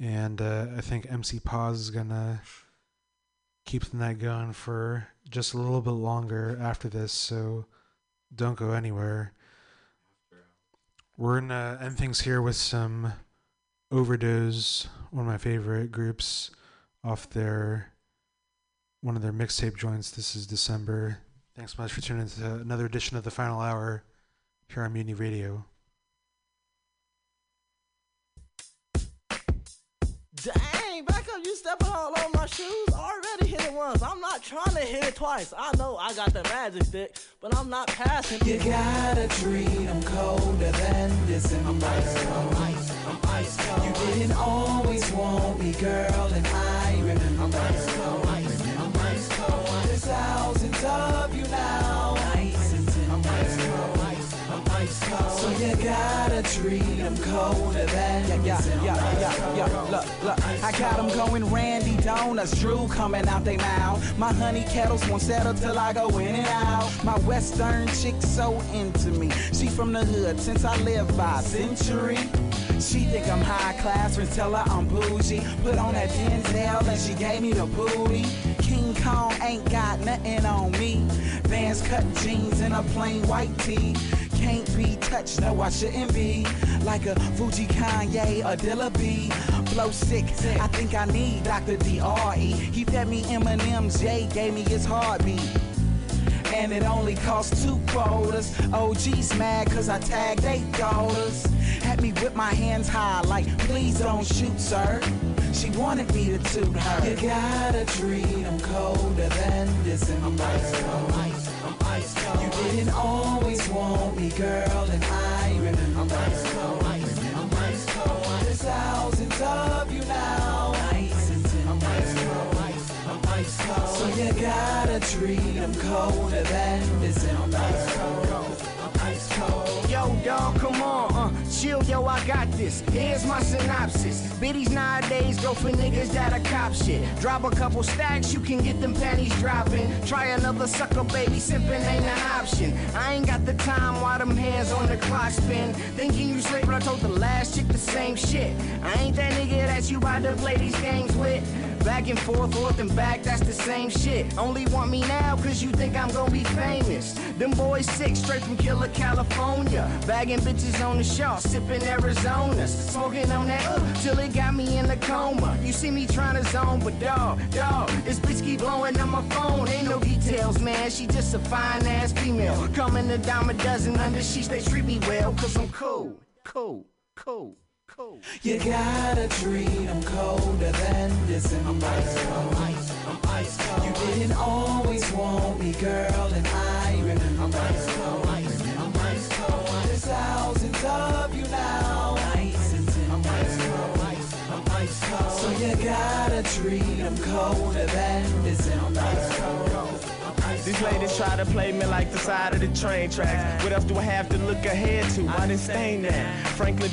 And uh, I think M C Paws is going to keep the night going for just a little bit longer after this. So don't go anywhere. We're going to end things here with some Overdose, one of my favorite groups, off their one of their mixtape joints. This is December. Thanks so much for tuning in to another edition of The Final Hour here on Mutiny Radio. Dang, back up, you stepping all on my shoes. Already hit it once, I'm not trying to hit it twice. I know I got the magic stick, but I'm not passing you it. You gotta treat them colder than December. I'm ice cold, I'm ice, I'm ice cold. You didn't always want me, girl, and I remember. I'm ice cold, I'm ice, I'm ice cold. There's thousands of you now. Ice, I'm ice cold, I'm ice cold. So you gotta treat them colder than yeah, yeah, yeah, yeah, yeah. Look, look, I got them going Randy Donuts, Drew coming out they mouth. My honey kettles won't settle till I go in and out. My Western chick so into me. She from the hood since I live by Century. She think I'm high class, friends tell her I'm bougie. Put on that Denzel and she gave me the booty. King Kong ain't got nothing on me. Vans cut jeans and a plain white tee. Can't be touched, no I shouldn't be. Like a Fuji Kanye or Dilla B. Blow sick, I think I need Doctor D R E. He fed me M and M's, Jay gave me his heartbeat. And it only cost two quotas. O G's mad cause I tagged eight daughters. Had me with my hands high like, please don't shoot, sir. She wanted me to toot her. You gotta treat them colder than December. I'm ice cold, ice, I'm ice cold. You didn't always want me, girl, and I remember. I'm ice cold, ice, I'm ice cold. There's thousands of you now. Ice, I'm ice cold, ice, I'm ice cold. So you gotta treat them colder than December. I'm ice cold, I'm ice cold. Yo, y'all, come on, uh. Chill, yo, I got this. Here's my synopsis. Biddies nowadays go for niggas that a cop shit. Drop a couple stacks, you can get them panties dropping. Try another sucker, baby, sipping ain't an option. I ain't got the time while them hands on the clock spin. Thinking you slick, but I told the last chick the same shit. I ain't that nigga that you bout to play these games with. Back and forth, forth and back, that's the same shit. Only want me now, cause you think I'm gonna be famous. Them boys sick, straight from Killer, California. Bagging bitches on the shaw, sipping Arizonas. Smoking on that, uh, till it got me in a coma. You see me trying to zone, but dog, dog, this bitch keep blowing on my phone. Ain't no details, man, she just a fine-ass female. Coming a dime a dozen under sheets, they treat me well. Cause I'm cool, cool, cool. You gotta treat them colder than December. I'm ice cold, ice, I'm ice cold. You didn't always want me, girl, and I remember. I'm ice cold, ice, I'm ice cold. There's thousands of you now. Ice, I'm ice cold, ice, I'm ice cold. So you gotta treat them colder than December. I'm ice cold. These ladies try to play me like the side of the train tracks. What else do I have to look ahead to? I didn't stain that. Frankly,